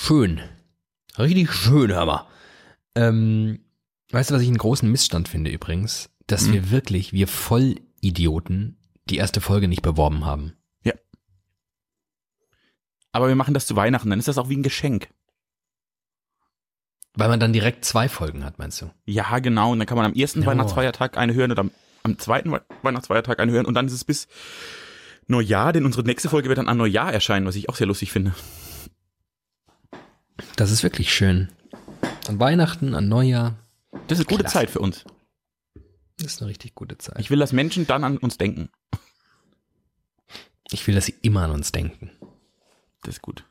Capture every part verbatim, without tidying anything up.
Schön. Richtig schön, hör mal. Ähm, weißt du, was ich einen großen Missstand finde übrigens? Dass mhm. wir wirklich, wir Vollidioten, die erste Folge nicht beworben haben. Ja. Aber wir machen das zu Weihnachten, dann ist das auch wie ein Geschenk. Weil man dann direkt zwei Folgen hat, meinst du? Ja, genau. Und dann kann man am ersten oh. Weihnachtsfeiertag eine hören oder am, am zweiten Weihnachtsfeiertag eine hören. Und dann ist es bis Neujahr, denn unsere nächste Folge wird dann an Neujahr erscheinen, was ich auch sehr lustig finde. Das ist wirklich schön. An Weihnachten, an Neujahr. Das ist gute Klasse. Zeit für uns. Das ist eine richtig gute Zeit. Ich will, dass Menschen dann an uns denken. Ich will, dass sie immer an uns denken. Das ist gut.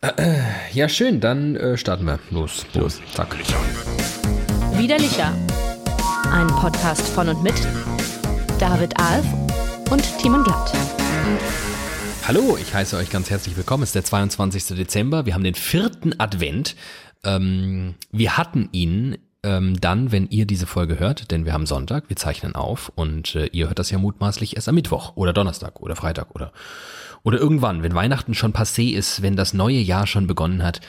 Äh, ja, schön, dann äh, starten wir. Los, los. Zack. Widerlicher. Ein Podcast von und mit David Ahl und Timon Glatt. Hallo, ich heiße euch ganz herzlich willkommen. Es ist der zweiundzwanzigsten Dezember. Wir haben den vierten Advent. Ähm, wir hatten ihn ähm, dann, wenn ihr diese Folge hört, denn wir haben Sonntag, wir zeichnen auf und äh, ihr hört das ja mutmaßlich erst am Mittwoch oder Donnerstag oder Freitag oder, oder irgendwann, wenn Weihnachten schon passé ist, wenn das neue Jahr schon begonnen hat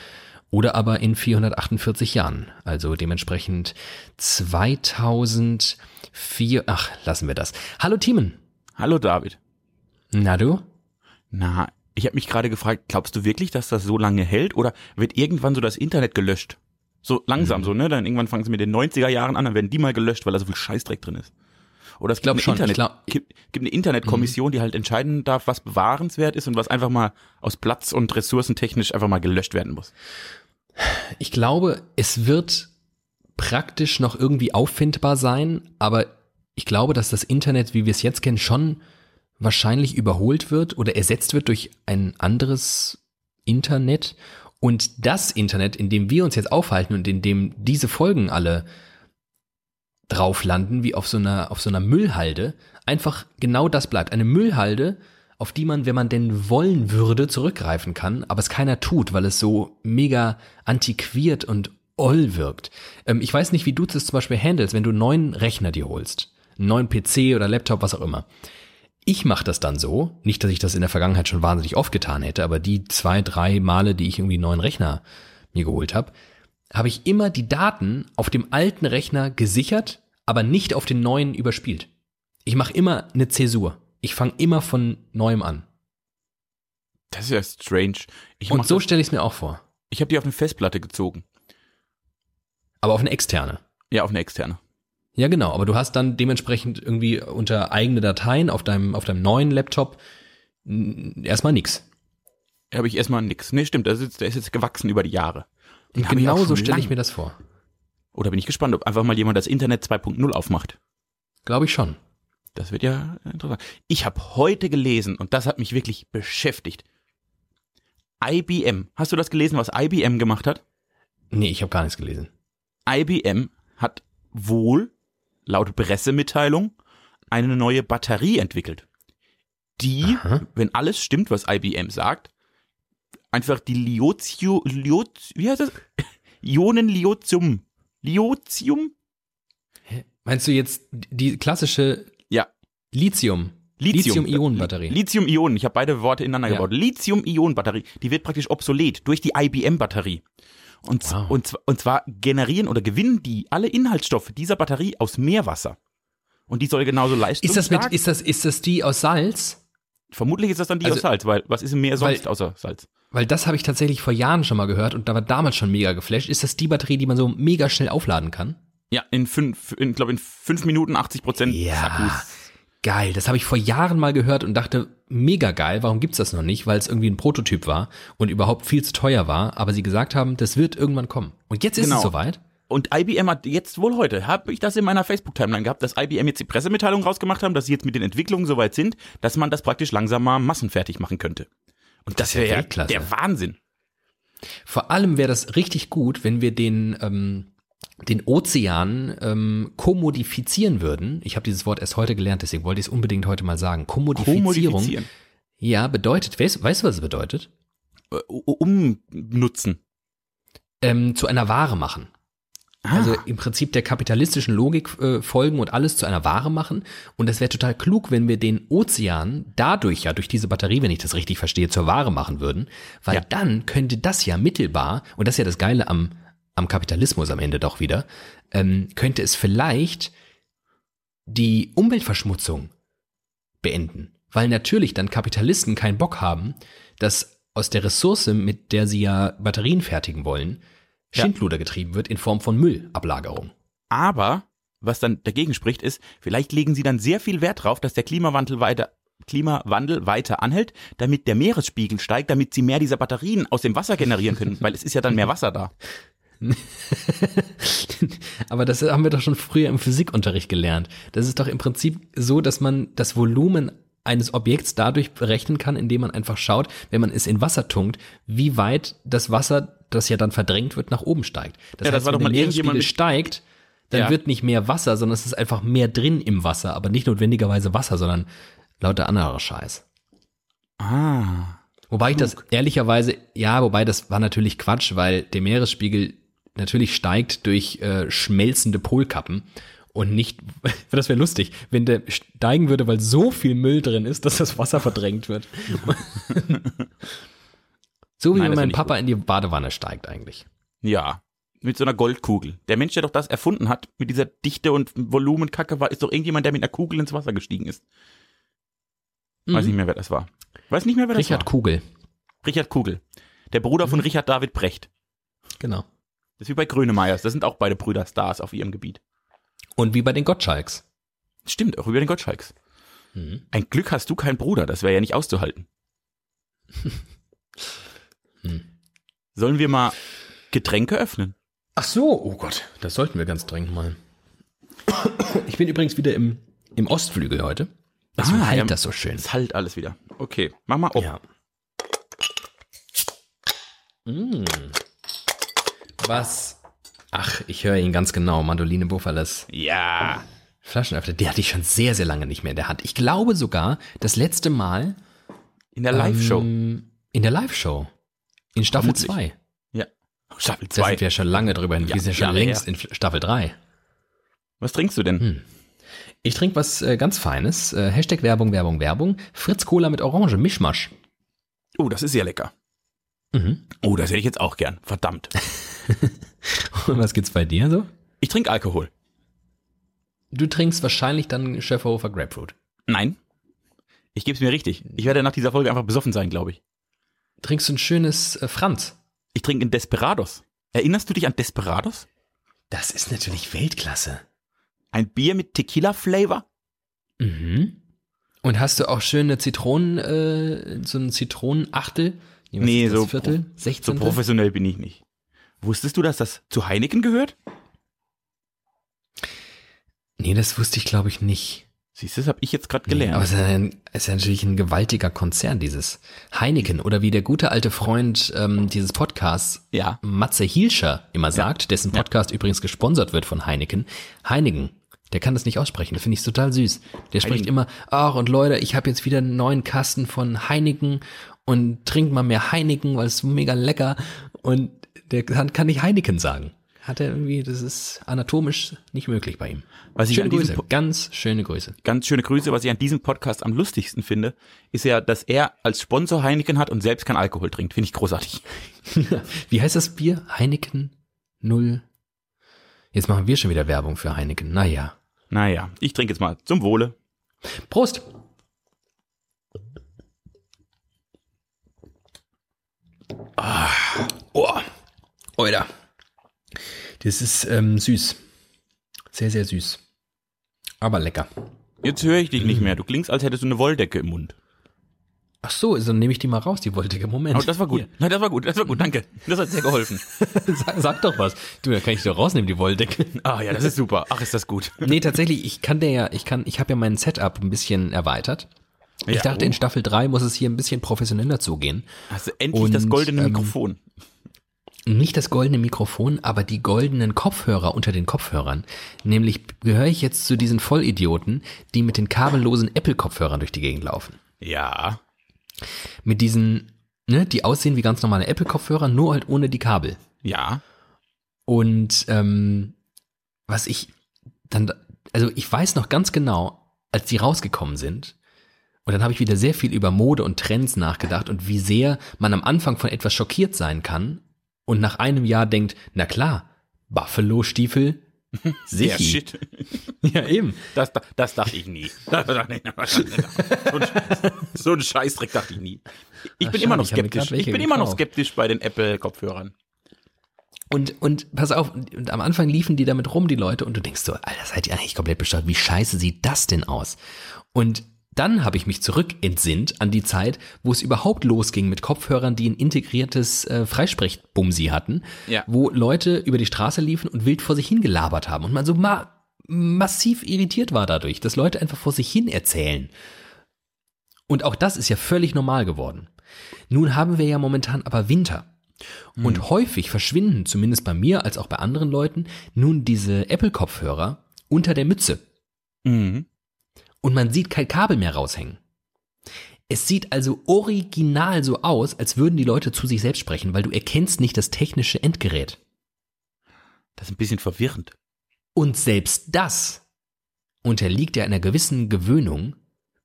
oder aber in vierhundertachtundvierzig Jahren. Also dementsprechend zweitausendvier, ach, lassen wir das. Hallo Timon. Hallo David. Na du? Na, ich habe mich gerade gefragt, glaubst du wirklich, dass das so lange hält oder wird irgendwann so das Internet gelöscht? So langsam mhm. so, ne? Dann irgendwann fangen sie mit den neunziger Jahren an, dann werden die mal gelöscht, weil da so viel Scheißdreck drin ist. Oder es ich gibt, eine, schon, Internet, glaub, gibt, gibt eine Internetkommission, mhm. die halt entscheiden darf, was bewahrenswert ist und was einfach mal aus Platz- und ressourcentechnisch einfach mal gelöscht werden muss. Ich glaube, es wird praktisch noch irgendwie auffindbar sein, aber ich glaube, dass das Internet, wie wir es jetzt kennen, schon wahrscheinlich überholt wird oder ersetzt wird durch ein anderes Internet. Und das Internet, in dem wir uns jetzt aufhalten und in dem diese Folgen alle drauf landen, wie auf so einer, auf so einer Müllhalde, einfach genau das bleibt. Eine Müllhalde, auf die man, wenn man denn wollen würde, zurückgreifen kann, aber es keiner tut, weil es so mega antiquiert und oll wirkt. Ähm, ich weiß nicht, wie du das zum Beispiel handelst, wenn du einen neuen Rechner dir holst, einen neuen P C oder Laptop, was auch immer. Ich mache das dann so, nicht, dass ich das in der Vergangenheit schon wahnsinnig oft getan hätte, aber die zwei, drei Male, die ich irgendwie einen neuen Rechner mir geholt habe, habe ich immer die Daten auf dem alten Rechner gesichert, aber nicht auf den neuen überspielt. Ich mache immer eine Zäsur. Ich fange immer von Neuem an. Das ist ja strange. Ich Und so stelle ich es mir auch vor. Ich habe die auf eine Festplatte gezogen. Aber auf eine externe? Ja, auf eine externe. Ja, genau, aber du hast dann dementsprechend irgendwie unter eigene Dateien auf deinem, auf deinem neuen Laptop n- erstmal nix. Habe ich erstmal nix. Nee, stimmt, der ist, der ist jetzt gewachsen über die Jahre. Und genau so stelle ich mir das vor. Oder bin ich gespannt, ob einfach mal jemand das Internet zwei Punkt null aufmacht. Glaube ich schon. Das wird ja interessant. Ich habe heute gelesen, und das hat mich wirklich beschäftigt, I B M. Hast du das gelesen, was I B M gemacht hat? Nee, ich habe gar nichts gelesen. I B M hat wohl laut Pressemitteilung eine neue Batterie entwickelt, die, aha, wenn alles stimmt, was I B M sagt, einfach die Liotio, Liot, wie heißt das? Ionen-Liotium. Liotium? Hä? Meinst du jetzt die klassische ja. Lithium? Lithium. Lithium-Ionen-Batterie. Lithium-Ionen, ich habe beide Worte ineinander ja. gebaut. Lithium-Ionen-Batterie, die wird praktisch obsolet durch die I B M-Batterie. Und, wow. und, und zwar generieren oder gewinnen die alle Inhaltsstoffe dieser Batterie aus Meerwasser. Und die soll genauso leistungsstark. Ist das, mit, ist das, ist das die aus Salz? Vermutlich ist das dann die also, aus Salz, weil was ist im Meer sonst weil, außer Salz? Weil das habe ich tatsächlich vor Jahren schon mal gehört und da war damals schon mega geflasht. Ist das die Batterie, die man so mega schnell aufladen kann? Ja, in fünf, in, glaube in fünf Minuten achtzig Prozent ja, Akkus. Geil, das habe ich vor Jahren mal gehört und dachte, mega geil, warum gibt's das noch nicht? Weil es irgendwie ein Prototyp war und überhaupt viel zu teuer war, aber sie gesagt haben, das wird irgendwann kommen. Und jetzt ist genau. es soweit. Und I B M hat jetzt wohl heute, habe ich das in meiner Facebook-Timeline gehabt, dass I B M jetzt die Pressemitteilung rausgemacht haben, dass sie jetzt mit den Entwicklungen soweit sind, dass man das praktisch langsam mal massenfertig machen könnte. Und das, das wäre ja der Wahnsinn. Vor allem wäre das richtig gut, wenn wir den ähm, den Ozean ähm, kommodifizieren würden. Ich habe dieses Wort erst heute gelernt, deswegen wollte ich es unbedingt heute mal sagen. Kommodifizierung. Ja, bedeutet, weißt, weißt du, was es bedeutet? Umnutzen. Ähm, zu einer Ware machen. Ah. Also im Prinzip der kapitalistischen Logik äh, folgen und alles zu einer Ware machen. Und das wäre total klug, wenn wir den Ozean dadurch ja, durch diese Batterie, wenn ich das richtig verstehe, zur Ware machen würden. Weil ja. dann könnte das ja mittelbar, und das ist ja das Geile am, am Kapitalismus am Ende doch wieder, ähm, könnte es vielleicht die Umweltverschmutzung beenden. Weil natürlich dann Kapitalisten keinen Bock haben, dass aus der Ressource, mit der sie ja Batterien fertigen wollen, Schindluder ja. getrieben wird in Form von Müllablagerung. Aber was dann dagegen spricht, ist, vielleicht legen sie dann sehr viel Wert drauf, dass der Klimawandel weiter, Klimawandel weiter anhält, damit der Meeresspiegel steigt, damit sie mehr dieser Batterien aus dem Wasser generieren können, weil es ist ja dann mehr Wasser da. Aber das haben wir doch schon früher im Physikunterricht gelernt. Das ist doch im Prinzip so, dass man das Volumen eines Objekts dadurch berechnen kann, indem man einfach schaut, wenn man es in Wasser tunkt, wie weit das Wasser, das ja dann verdrängt wird, nach oben steigt. Das ja, heißt, das war wenn doch mal der Meeresspiegel steigt, dann ja. wird nicht mehr Wasser, sondern es ist einfach mehr drin im Wasser, aber nicht notwendigerweise Wasser, sondern lauter anderer Scheiß. Ah. Wobei klug. ich das ehrlicherweise, ja, wobei das war natürlich Quatsch, weil der Meeresspiegel natürlich steigt durch äh, schmelzende Polkappen. Und nicht, das wäre lustig, wenn der steigen würde, weil so viel Müll drin ist, dass das Wasser verdrängt wird. So wie Nein, wenn mein Papa gut. in die Badewanne steigt eigentlich. Ja, mit so einer Goldkugel. Der Mensch, der doch das erfunden hat, mit dieser Dichte und Volumenkacke, war, ist doch irgendjemand, der mit einer Kugel ins Wasser gestiegen ist. Mhm. Weiß nicht mehr, wer das war. Weiß nicht mehr, wer das Richard war. Richard Kugel. Richard Kugel. Der Bruder mhm. von Richard David Brecht. Genau. Das ist wie bei Grönemeyers. Das sind auch beide Brüder Stars auf ihrem Gebiet. Und wie bei den Gottschalks. Stimmt, auch über den Gottschalks. Mhm. Ein Glück hast du keinen Bruder, das wäre ja nicht auszuhalten. mhm. Sollen wir mal Getränke öffnen? Ach so, oh Gott, das sollten wir ganz dringend mal. Ich bin übrigens wieder im, im Ostflügel heute. Das ah, halt ja, das so schön. Es halt alles wieder. Okay, mach mal auf. Ja. Mhm. Was... Ach, ich höre ihn ganz genau, Mandoline Buffalas. Ja. Flaschenöffner, die hatte ich schon sehr, sehr lange nicht mehr in der Hand. Ich glaube sogar, das letzte Mal in der Live-Show. Ähm, in der Live-Show. In Staffel zwei. Ja. Staffel zwei. Da sind wir ja schon lange drüber hin. Ja, wir sind ja schon ja, längst ja. in Staffel drei. Was trinkst du denn? Hm. Ich trinke was äh, ganz Feines. Äh, Hashtag Werbung, Werbung, Werbung. Fritz Cola mit Orange, Mischmasch. Oh, das ist sehr lecker. Mhm. Oh, das hätte ich jetzt auch gern. Verdammt. Und was gibt's bei dir so? Ich trinke Alkohol. Du trinkst wahrscheinlich dann Schäferhofer Grapefruit. Nein. Ich gebe es mir richtig. Ich werde nach dieser Folge einfach besoffen sein, glaube ich. Trinkst du ein schönes äh, Franz? Ich trinke ein Desperados. Erinnerst du dich an Desperados? Das ist natürlich Weltklasse. Ein Bier mit Tequila-Flavor? Mhm. Und hast du auch schöne Zitronen, äh, so ein Zitronenachtel? Nee, so, Viertel, pro, so professionell bin ich nicht. Wusstest du, dass das zu Heineken gehört? Nee, das wusste ich, glaube ich, nicht. Siehst du, das habe ich jetzt gerade gelernt. Nee, aber es ist, ein, es ist natürlich ein gewaltiger Konzern, dieses Heineken. Oder wie der gute alte Freund ähm, dieses Podcasts, ja. Matze Hilscher, immer ja. sagt, dessen Podcast ja. übrigens gesponsert wird von Heineken. Heineken, der kann das nicht aussprechen, das finde ich total süß. Der Heineken. Spricht immer, ach und Leute, ich habe jetzt wieder einen neuen Kasten von Heineken und trinkt mal mehr Heineken, weil es ist mega lecker. Und der kann nicht Heineken sagen. Hat er irgendwie, das ist anatomisch nicht möglich bei ihm. Was schöne ich an Grüße, po- ganz schöne Grüße. Ganz schöne Grüße, was ich an diesem Podcast am lustigsten finde, ist ja, dass er als Sponsor Heineken hat und selbst keinen Alkohol trinkt. Finde ich großartig. Wie heißt das Bier? Heineken null. Jetzt machen wir schon wieder Werbung für Heineken. Naja. Naja, ich trinke jetzt mal zum Wohle. Prost! Ah, oh, Oida. Das ist ähm, süß. Sehr, sehr süß. Aber lecker. Jetzt höre ich dich nicht mehr. Du klingst, als hättest du eine Wolldecke im Mund. Ach so, dann nehme ich die mal raus, die Wolldecke. Moment. Oh, das war gut. Hier. Nein, das war gut. Das war gut. Danke. Das hat sehr geholfen. sag, sag doch was. Du, da kann ich doch rausnehmen, die Wolldecke. Ah ja, das ist super. Ach, ist das gut. Nee, tatsächlich, ich kann der ja, ich kann, ich habe ja mein Setup ein bisschen erweitert. Ich ja, dachte, oh. in Staffel drei muss es hier ein bisschen professioneller zugehen. Also endlich und, das goldene ähm, Mikrofon. Nicht das goldene Mikrofon, aber die goldenen Kopfhörer unter den Kopfhörern. Nämlich gehöre ich jetzt zu diesen Vollidioten, die mit den kabellosen Apple-Kopfhörern durch die Gegend laufen. Ja. Mit diesen, ne, die aussehen wie ganz normale Apple-Kopfhörer, nur halt ohne die Kabel. Ja. Und ähm, was ich dann, also ich weiß noch ganz genau, als die rausgekommen sind, und dann habe ich wieder sehr viel über Mode und Trends nachgedacht und wie sehr man am Anfang von etwas schockiert sein kann und nach einem Jahr denkt, na klar, Buffalo-Stiefel, sehr ja, shit. Ja, eben. Das, das, das dachte ich nie. Das, das, das, das, das. So ein Scheißdreck dachte ich nie. Ich Ach, bin immer noch skeptisch. Ich bin gekauft. immer noch skeptisch bei den Apple-Kopfhörern. Und, und pass auf, und am Anfang liefen die damit rum, die Leute, und du denkst so, Alter, seid ihr eigentlich komplett bescheuert? Wie scheiße sieht das denn aus? Und dann habe ich mich zurück entsinnt an die Zeit, wo es überhaupt losging mit Kopfhörern, die ein integriertes äh, Freisprechbumsi hatten, ja. wo Leute über die Straße liefen und wild vor sich hingelabert haben und man so ma- massiv irritiert war dadurch, dass Leute einfach vor sich hin erzählen. Und auch das ist ja völlig normal geworden. Nun haben wir ja momentan aber Winter. Und hm. häufig verschwinden, zumindest bei mir als auch bei anderen Leuten, nun diese Apple-Kopfhörer unter der Mütze. Mhm. Und man sieht kein Kabel mehr raushängen. Es sieht also original so aus, als würden die Leute zu sich selbst sprechen, weil du erkennst nicht das technische Endgerät. Das ist ein bisschen verwirrend. Und selbst das unterliegt ja einer gewissen Gewöhnung.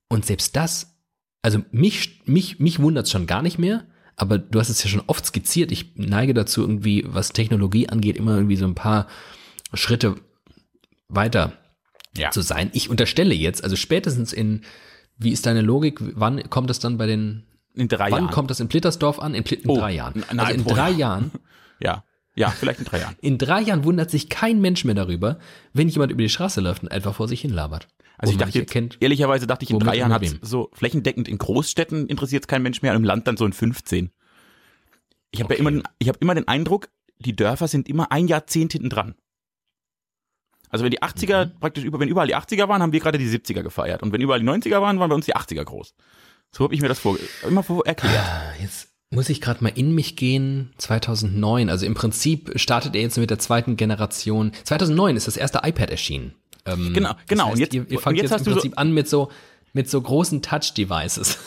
Und selbst das, also mich, mich, mich wundert es schon gar nicht mehr, aber du hast es ja schon oft skizziert. Ich neige dazu irgendwie, was Technologie angeht, immer irgendwie so ein paar Schritte weiter Ja. zu sein. Ich unterstelle jetzt, also spätestens in, wie ist deine Logik, wann kommt das dann bei den, in drei wann Jahren. kommt das in Plittersdorf an? In, Pl- in oh, drei Jahren. Nein, also in drei Jahr. Jahren. Ja, ja, vielleicht in drei Jahren. In drei Jahren wundert sich kein Mensch mehr darüber, wenn jemand über die Straße läuft und einfach vor sich hin labert. Also ich dachte jetzt, erkennt, ehrlicherweise dachte ich, in drei Jahren hat es so flächendeckend in Großstädten interessiert es kein Mensch mehr, und im Land dann so in fünfzehn. Ich habe okay. ja immer, ich habe immer den Eindruck, die Dörfer sind immer ein Jahrzehnt hinten dran. Also wenn die achtziger, mhm. praktisch über, wenn überall die achtziger waren, haben wir gerade die siebziger gefeiert. Und wenn überall die neunziger waren, waren bei uns die achtziger groß. So habe ich mir das vor, immer vor erklärt. Jetzt muss ich gerade mal in mich gehen, zweitausendneun. Also im Prinzip startet er jetzt mit der zweiten Generation. zweitausendneun ist das erste iPad erschienen. Ähm, genau, genau. Das heißt, und jetzt, ihr, ihr fangt und jetzt, jetzt hast im Prinzip du so an mit so, mit so großen Touch-Devices.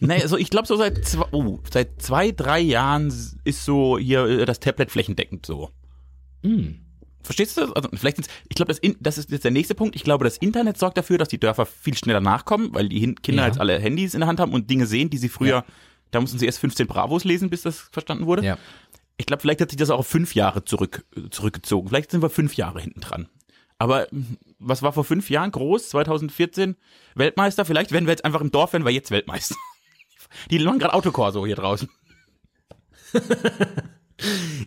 Naja, also ich glaube so seit zwei, oh, seit zwei, drei Jahren ist so hier das Tablet flächendeckend so. Mhm. Verstehst du das? Also vielleicht sind's, ich glaube, das, in, das ist jetzt der nächste Punkt. Ich glaube, das Internet sorgt dafür, dass die Dörfer viel schneller nachkommen, weil die Hin- Kinder ja. jetzt alle Handys in der Hand haben und Dinge sehen, die sie früher, ja. da mussten sie erst fünfzehn Bravos lesen, bis das verstanden wurde. Ja. Ich glaube, vielleicht hat sich das auch auf fünf Jahre zurück, zurückgezogen. Vielleicht sind wir fünf Jahre hinten dran. Aber was war vor fünf Jahren groß? zweitausendvierzehn Weltmeister. Vielleicht werden wir jetzt einfach im Dorf, werden wir jetzt Weltmeister. Die machen gerade Autokorso hier draußen.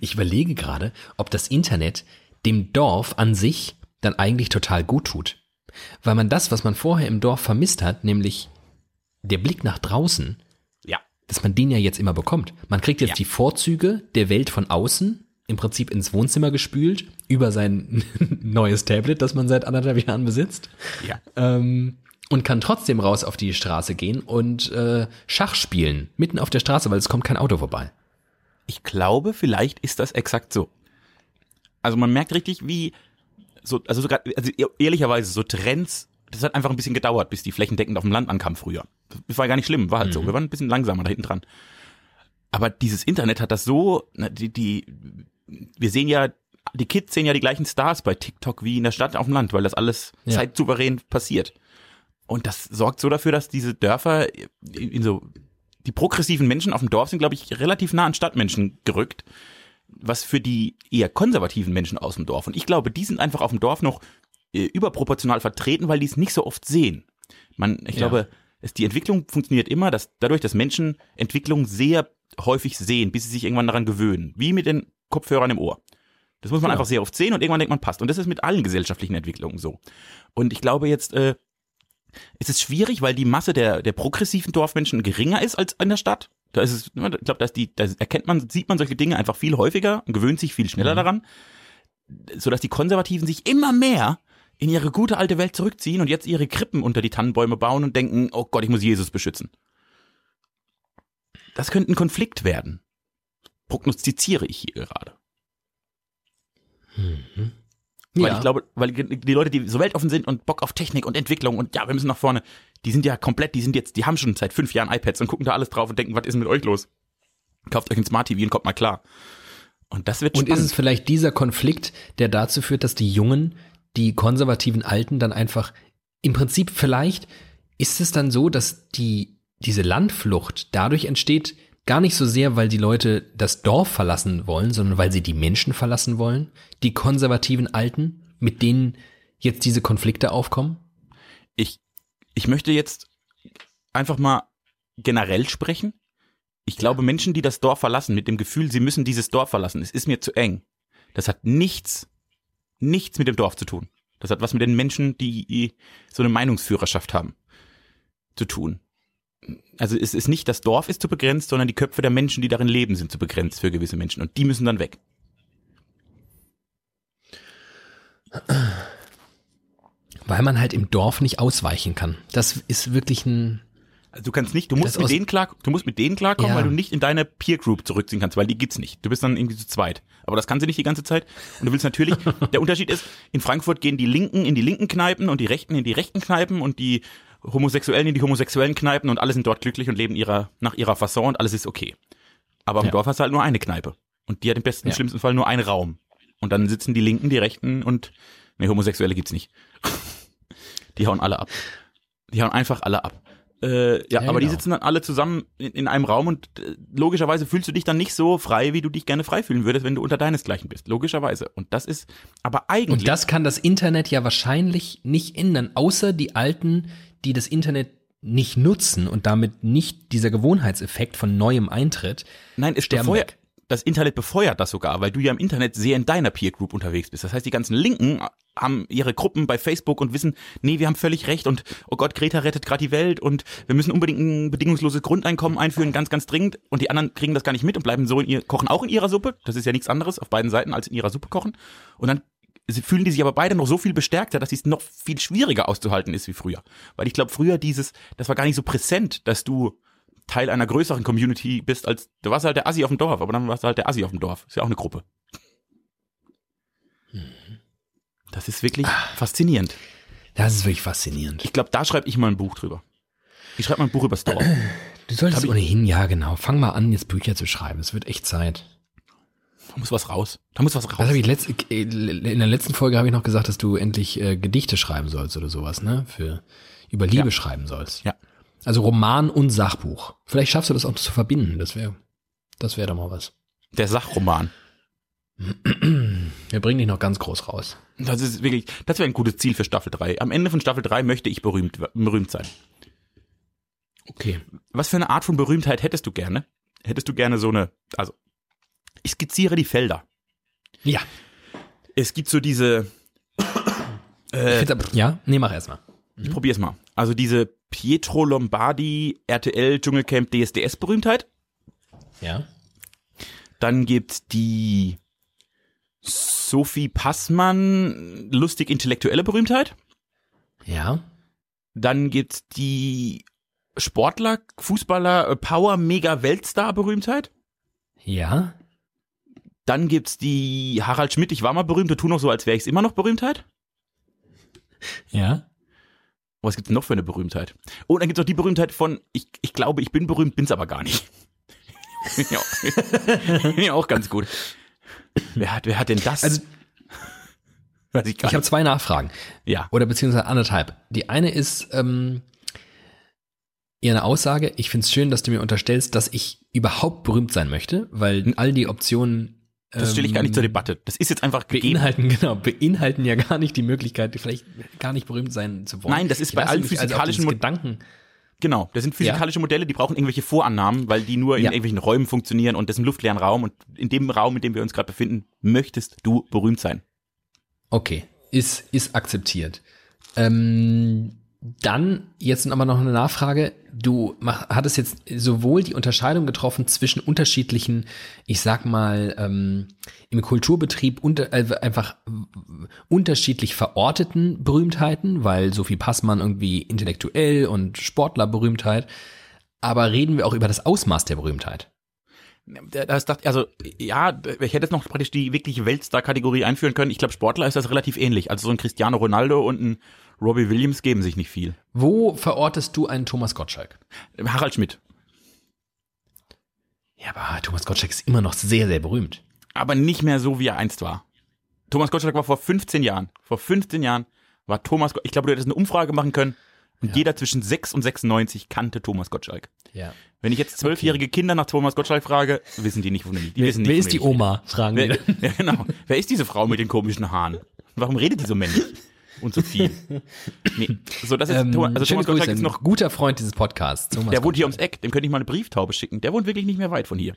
Ich überlege gerade, ob das Internet dem Dorf an sich dann eigentlich total gut tut. Weil man das, was man vorher im Dorf vermisst hat, nämlich der Blick nach draußen, ja. dass man den ja jetzt immer bekommt. Man kriegt jetzt ja. die Vorzüge der Welt von außen, im Prinzip ins Wohnzimmer gespült, über sein neues Tablet, das man seit anderthalb Jahren besitzt. Ja. Ähm, und kann trotzdem raus auf die Straße gehen und äh, Schach spielen, mitten auf der Straße, weil es kommt kein Auto vorbei. Ich glaube, vielleicht ist das exakt so. Also man merkt richtig, wie so, also sogar, also ehrlicherweise so Trends, das hat einfach ein bisschen gedauert, bis die flächendeckend auf dem Land ankamen früher. Das war gar nicht schlimm, war halt mhm. so. Wir waren ein bisschen langsamer da hinten dran. Aber dieses Internet hat das so, die, die, wir sehen ja, die Kids sehen ja die gleichen Stars bei TikTok wie in der Stadt auf dem Land, weil das alles ja. zeitsouverän passiert. Und das sorgt so dafür, dass diese Dörfer in so, die progressiven Menschen auf dem Dorf sind, glaube ich, relativ nah an Stadtmenschen gerückt. Was für die eher konservativen Menschen aus dem Dorf. Und ich glaube, die sind einfach auf dem Dorf noch äh, überproportional vertreten, weil die es nicht so oft sehen. Man, ich ja. glaube, es, die Entwicklung funktioniert immer, dass dadurch, dass Menschen Entwicklung sehr häufig sehen, bis sie sich irgendwann daran gewöhnen. Wie mit den Kopfhörern im Ohr. Das muss man ja. einfach sehr oft sehen und irgendwann denkt man, passt. Und das ist mit allen gesellschaftlichen Entwicklungen so. Und ich glaube jetzt, äh, es ist schwierig, weil die Masse der, der progressiven Dorfmenschen geringer ist als in der Stadt. Da ist es, ich glaube, dass die, da erkennt man, sieht man solche Dinge einfach viel häufiger und gewöhnt sich viel schneller mhm. daran, sodass die Konservativen sich immer mehr in ihre gute alte Welt zurückziehen und jetzt ihre Krippen unter die Tannenbäume bauen und denken, oh Gott, ich muss Jesus beschützen. Das könnte ein Konflikt werden. Prognostiziere ich hier gerade. Mhm. Weil ja. ich glaube, weil die Leute, die so weltoffen sind und Bock auf Technik und Entwicklung und ja, wir müssen nach vorne, die sind ja komplett, die sind jetzt, die haben schon seit fünf Jahren iPads und gucken da alles drauf und denken, was ist denn mit euch los? Kauft euch ein Smart T V und kommt mal klar. Und das wird spannend. Und ist es vielleicht dieser Konflikt, der dazu führt, dass die Jungen, die konservativen Alten dann einfach, im Prinzip vielleicht ist es dann so, dass die diese Landflucht dadurch entsteht, gar nicht so sehr, weil die Leute das Dorf verlassen wollen, sondern weil sie die Menschen verlassen wollen, die konservativen Alten, mit denen jetzt diese Konflikte aufkommen? Ich, ich möchte jetzt einfach mal generell sprechen. Ich glaube, Menschen, die das Dorf verlassen, mit dem Gefühl, sie müssen dieses Dorf verlassen, es ist mir zu eng. Das hat nichts, nichts mit dem Dorf zu tun. Das hat was mit den Menschen, die so eine Meinungsführerschaft haben, zu tun. Also es ist nicht, das Dorf ist zu begrenzt, sondern die Köpfe der Menschen, die darin leben, sind zu begrenzt für gewisse Menschen. Und die müssen dann weg. Weil man halt im Dorf nicht ausweichen kann. Das ist wirklich ein... Also du kannst nicht, du musst mit denen klar, du musst mit denen klarkommen, ja. Weil du nicht in deine Peer Group zurückziehen kannst, weil die gibt's nicht. Du bist dann irgendwie zu zweit. Aber das kannst du nicht die ganze Zeit. Und du willst natürlich, der Unterschied ist, in Frankfurt gehen die Linken in die linken Kneipen und die Rechten in die rechten Kneipen und die Homosexuellen in die homosexuellen Kneipen und alle sind dort glücklich und leben ihrer, nach ihrer Fasson und alles ist okay. Aber im ja. Dorf hast du halt nur eine Kneipe. Und die hat im besten, ja. schlimmsten Fall nur einen Raum. Und dann sitzen die Linken, die Rechten und, nee, Homosexuelle gibt's nicht. Die hauen alle ab. Die hauen einfach alle ab. Äh, ja, ja, aber genau. Die sitzen dann alle zusammen in, in einem Raum und äh, logischerweise fühlst du dich dann nicht so frei, wie du dich gerne frei fühlen würdest, wenn du unter deinesgleichen bist. Logischerweise. Und das ist aber eigentlich... Und das kann das Internet ja wahrscheinlich nicht ändern, außer die Alten, die das Internet nicht nutzen und damit nicht dieser Gewohnheitseffekt von neuem eintritt. Nein, es sterben weg. Das Internet befeuert das sogar, weil du ja im Internet sehr in deiner Peer Group unterwegs bist. Das heißt, die ganzen Linken haben ihre Gruppen bei Facebook und wissen, nee, wir haben völlig recht und oh Gott, Greta rettet gerade die Welt und wir müssen unbedingt ein bedingungsloses Grundeinkommen einführen, ganz, ganz dringend. Und die anderen kriegen das gar nicht mit und bleiben so in ihr, kochen auch in ihrer Suppe. Das ist ja nichts anderes auf beiden Seiten als in ihrer Suppe kochen. Und dann fühlen die sich aber beide noch so viel bestärkter, dass es noch viel schwieriger auszuhalten ist wie früher. Weil ich glaube, früher dieses, das war gar nicht so präsent, dass du Teil einer größeren Community bist, als du warst halt der Assi auf dem Dorf, aber dann warst du halt der Assi auf dem Dorf. Ist ja auch eine Gruppe. Das ist wirklich Ach, faszinierend. Das ist wirklich faszinierend. Ich glaube, da schreibe ich mal ein Buch drüber. Ich schreibe mal ein Buch über das Dorf. Du solltest ohnehin, ja genau. Fang mal an, jetzt Bücher zu schreiben. Es wird echt Zeit. Da muss was raus. Da muss was raus. Das hab ich letzt, in der letzten Folge habe ich noch gesagt, dass du endlich äh, Gedichte schreiben sollst oder sowas, ne? Für, über Liebe ja. schreiben sollst. Ja. Also Roman und Sachbuch. Vielleicht schaffst du das auch zu verbinden. Das wäre, das wäre doch mal was. Der Sachroman. Wir bringen dich noch ganz groß raus. Das ist wirklich, das wäre ein gutes Ziel für Staffel drei. Am Ende von Staffel drei möchte ich berühmt, berühmt sein. Okay. Was für eine Art von Berühmtheit hättest du gerne? Hättest du gerne so eine, also, ich skizziere die Felder. Ja. Es gibt so diese, äh, ja, nee, mach erst mal. Ich mhm. probier's mal. Also diese Pietro Lombardi, R T L, Dschungelcamp, D S D S-Berühmtheit. Ja. Dann gibt's die Sophie Passmann, lustig-intellektuelle Berühmtheit. Ja. Dann gibt's die Sportler, Fußballer, Power-Mega-Weltstar-Berühmtheit. Ja. Dann gibt's die Harald Schmidt, ich war mal berühmt und tu noch so, als wäre ich's immer noch Berühmtheit. Ja. Was gibt's noch für eine Berühmtheit? Und dann gibt's noch die Berühmtheit von, ich, ich glaube, ich bin berühmt, bin's aber gar nicht. Ja, ja, auch ganz gut. Wer hat, wer hat denn das? Also, weiß ich gar ich habe zwei Nachfragen. Ja. Oder beziehungsweise anderthalb. Die eine ist, ähm, eher eine Aussage. Ich find's schön, dass du mir unterstellst, dass ich überhaupt berühmt sein möchte, weil all die Optionen Das stelle ich gar nicht zur Debatte. Das ist jetzt einfach gegeben. Beinhalten, genau, beinhalten ja gar nicht die Möglichkeit, vielleicht gar nicht berühmt sein zu wollen. Nein, das ist ich bei allen physikalischen also Gedanken. Genau, das sind physikalische ja. Modelle, die brauchen irgendwelche Vorannahmen, weil die nur in ja. irgendwelchen Räumen funktionieren und das ist ein luftleeren Raum und in dem Raum, in dem wir uns gerade befinden, möchtest du berühmt sein. Okay, ist, ist akzeptiert. Ähm, dann, jetzt aber noch eine Nachfrage. Du hattest jetzt sowohl die Unterscheidung getroffen zwischen unterschiedlichen, ich sag mal, ähm, im Kulturbetrieb unter, äh, einfach unterschiedlich verorteten Berühmtheiten, weil Sophie Passmann irgendwie intellektuell und Sportlerberühmtheit, aber reden wir auch über das Ausmaß der Berühmtheit? Das dachte, also ja, ich hätte jetzt noch praktisch die wirkliche Weltstar-Kategorie einführen können. Ich glaube, Sportler ist das relativ ähnlich. Also so ein Cristiano Ronaldo und ein Robbie Williams geben sich nicht viel. Wo verortest du einen Thomas Gottschalk? Harald Schmidt. Ja, aber Thomas Gottschalk ist immer noch sehr, sehr berühmt. aber nicht mehr so, wie er einst war. Thomas Gottschalk war vor fünfzehn Jahren. Vor fünfzehn Jahren war Thomas Gottschalk. Ich glaube, du hättest eine Umfrage machen können. Und ja. jeder zwischen sechs und sechsundneunzig kannte Thomas Gottschalk. Ja. Wenn ich jetzt zwölfjährige okay. Kinder nach Thomas Gottschalk frage, wissen die nicht, wo die, die wer, wissen nicht, wer ist die Oma? Geht. Fragen wir. Ja, genau. Wer ist diese Frau mit den komischen Haaren? Warum redet die so männlich? Und so viel. Nee. So, das ist ähm, Thomas, also Thomas Gottschalk ist noch guter Freund dieses Podcasts. Thomas der wohnt hier ums Eck. Dem könnte ich mal eine Brieftaube schicken. Der wohnt wirklich nicht mehr weit von hier.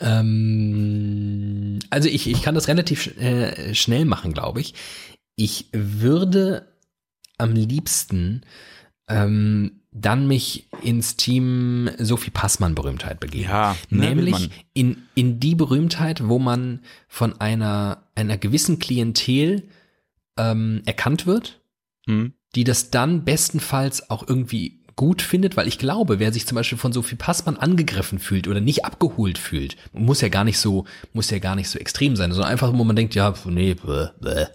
Ähm, also ich, ich kann das relativ äh, schnell machen, glaube ich. Ich würde am liebsten ähm, dann mich ins Team Sophie Passmann Berühmtheit begeben. Ja, ne, nämlich in, in die Berühmtheit, wo man von einer, einer gewissen Klientel ähm, erkannt wird, mhm. die das dann bestenfalls auch irgendwie gut findet, weil ich glaube, wer sich zum Beispiel von Sophie Passmann angegriffen fühlt oder nicht abgeholt fühlt, muss ja gar nicht so, muss ja gar nicht so extrem sein, sondern einfach, wo man denkt, ja, nee, bleh, bleh.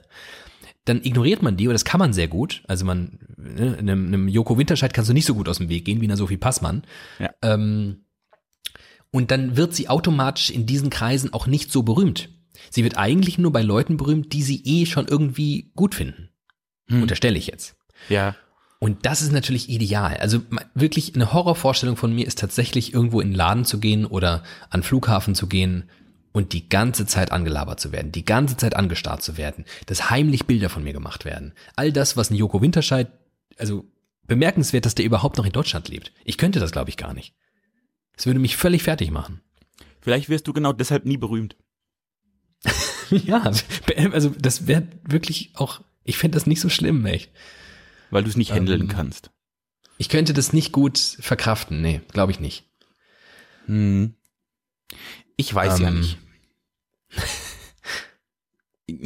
Dann ignoriert man die, und das kann man sehr gut. Also man, ne, einem, einem Joko Winterscheid kannst du nicht so gut aus dem Weg gehen wie einer Sophie Passmann. Ja. Ähm, und dann wird sie automatisch in diesen Kreisen auch nicht so berühmt. Sie wird eigentlich nur bei Leuten berühmt, die sie eh schon irgendwie gut finden. Hm. Unterstelle ich jetzt. Ja. Und das ist natürlich ideal. Also wirklich eine Horrorvorstellung von mir ist tatsächlich, irgendwo in den Laden zu gehen oder an den Flughafen zu gehen und die ganze Zeit angelabert zu werden, die ganze Zeit angestarrt zu werden, dass heimlich Bilder von mir gemacht werden. All das, was ein Joko Winterscheid, also bemerkenswert, dass der überhaupt noch in Deutschland lebt. Ich könnte das, glaube ich, gar nicht. Das würde mich völlig fertig machen. Vielleicht wirst du genau deshalb nie berühmt. Ja, also das wäre wirklich auch, ich fände das nicht so schlimm, echt. Weil du es nicht handeln ähm, kannst. Ich könnte das nicht gut verkraften. Nee, glaube ich nicht. Hm. Ich weiß ähm. ja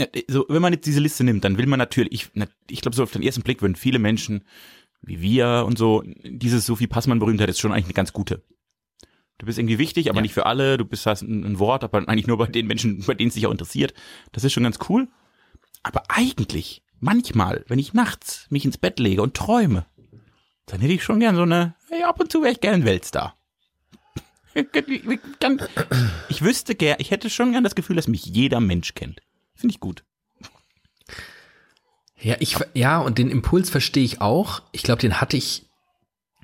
nicht. So, wenn man jetzt diese Liste nimmt, dann will man natürlich, ich, ich glaube, so auf den ersten Blick würden viele Menschen, wie wir und so, dieses Sophie Passmann-Berühmtheit ist schon eigentlich eine ganz gute. Du bist irgendwie wichtig, aber ja. nicht für alle. Du bist, hast ein, ein Wort, aber eigentlich nur bei den Menschen, bei denen es dich auch interessiert. Das ist schon ganz cool. Aber eigentlich manchmal, wenn ich nachts mich ins Bett lege und träume, dann hätte ich schon gern so eine, hey, ab und zu wäre ich gern Weltstar. Ich wüsste gern, ich hätte schon gern das Gefühl, dass mich jeder Mensch kennt. Finde ich gut. Ja, ich, ja, und den Impuls verstehe ich auch. Ich glaube, den hatte ich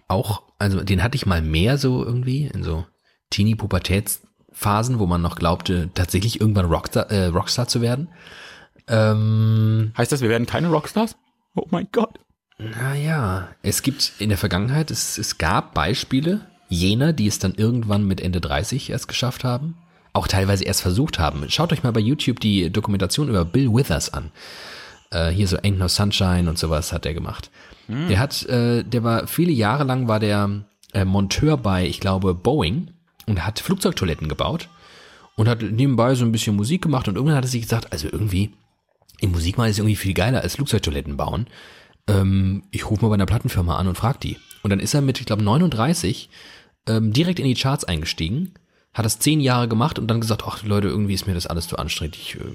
auch, also den hatte ich mal mehr so irgendwie, in so Teenie-Pubertätsphasen, wo man noch glaubte, tatsächlich irgendwann Rockstar, äh, Rockstar zu werden. Ähm, heißt das, wir werden keine Rockstars? Oh mein Gott. Naja, es gibt in der Vergangenheit, es, es gab Beispiele jener, die es dann irgendwann mit Ende dreißig erst geschafft haben, auch teilweise erst versucht haben. Schaut euch mal bei YouTube die Dokumentation über Bill Withers an. Äh, hier so Ain't No Sunshine und sowas hat er gemacht. Hm. Der hat, äh, der war, viele Jahre lang war der äh, Monteur bei, ich glaube, Boeing und hat Flugzeugtoiletten gebaut und hat nebenbei so ein bisschen Musik gemacht und irgendwann hat er sich gesagt, also irgendwie in Musik machen ist irgendwie viel geiler als Flugzeugtoiletten bauen. Ähm, ich rufe mal bei einer Plattenfirma an und frage die. Und dann ist er mit, ich glaube, neununddreißig ähm, direkt in die Charts eingestiegen, hat das zehn Jahre gemacht und dann gesagt, ach Leute, irgendwie ist mir das alles zu anstrengend, ich äh,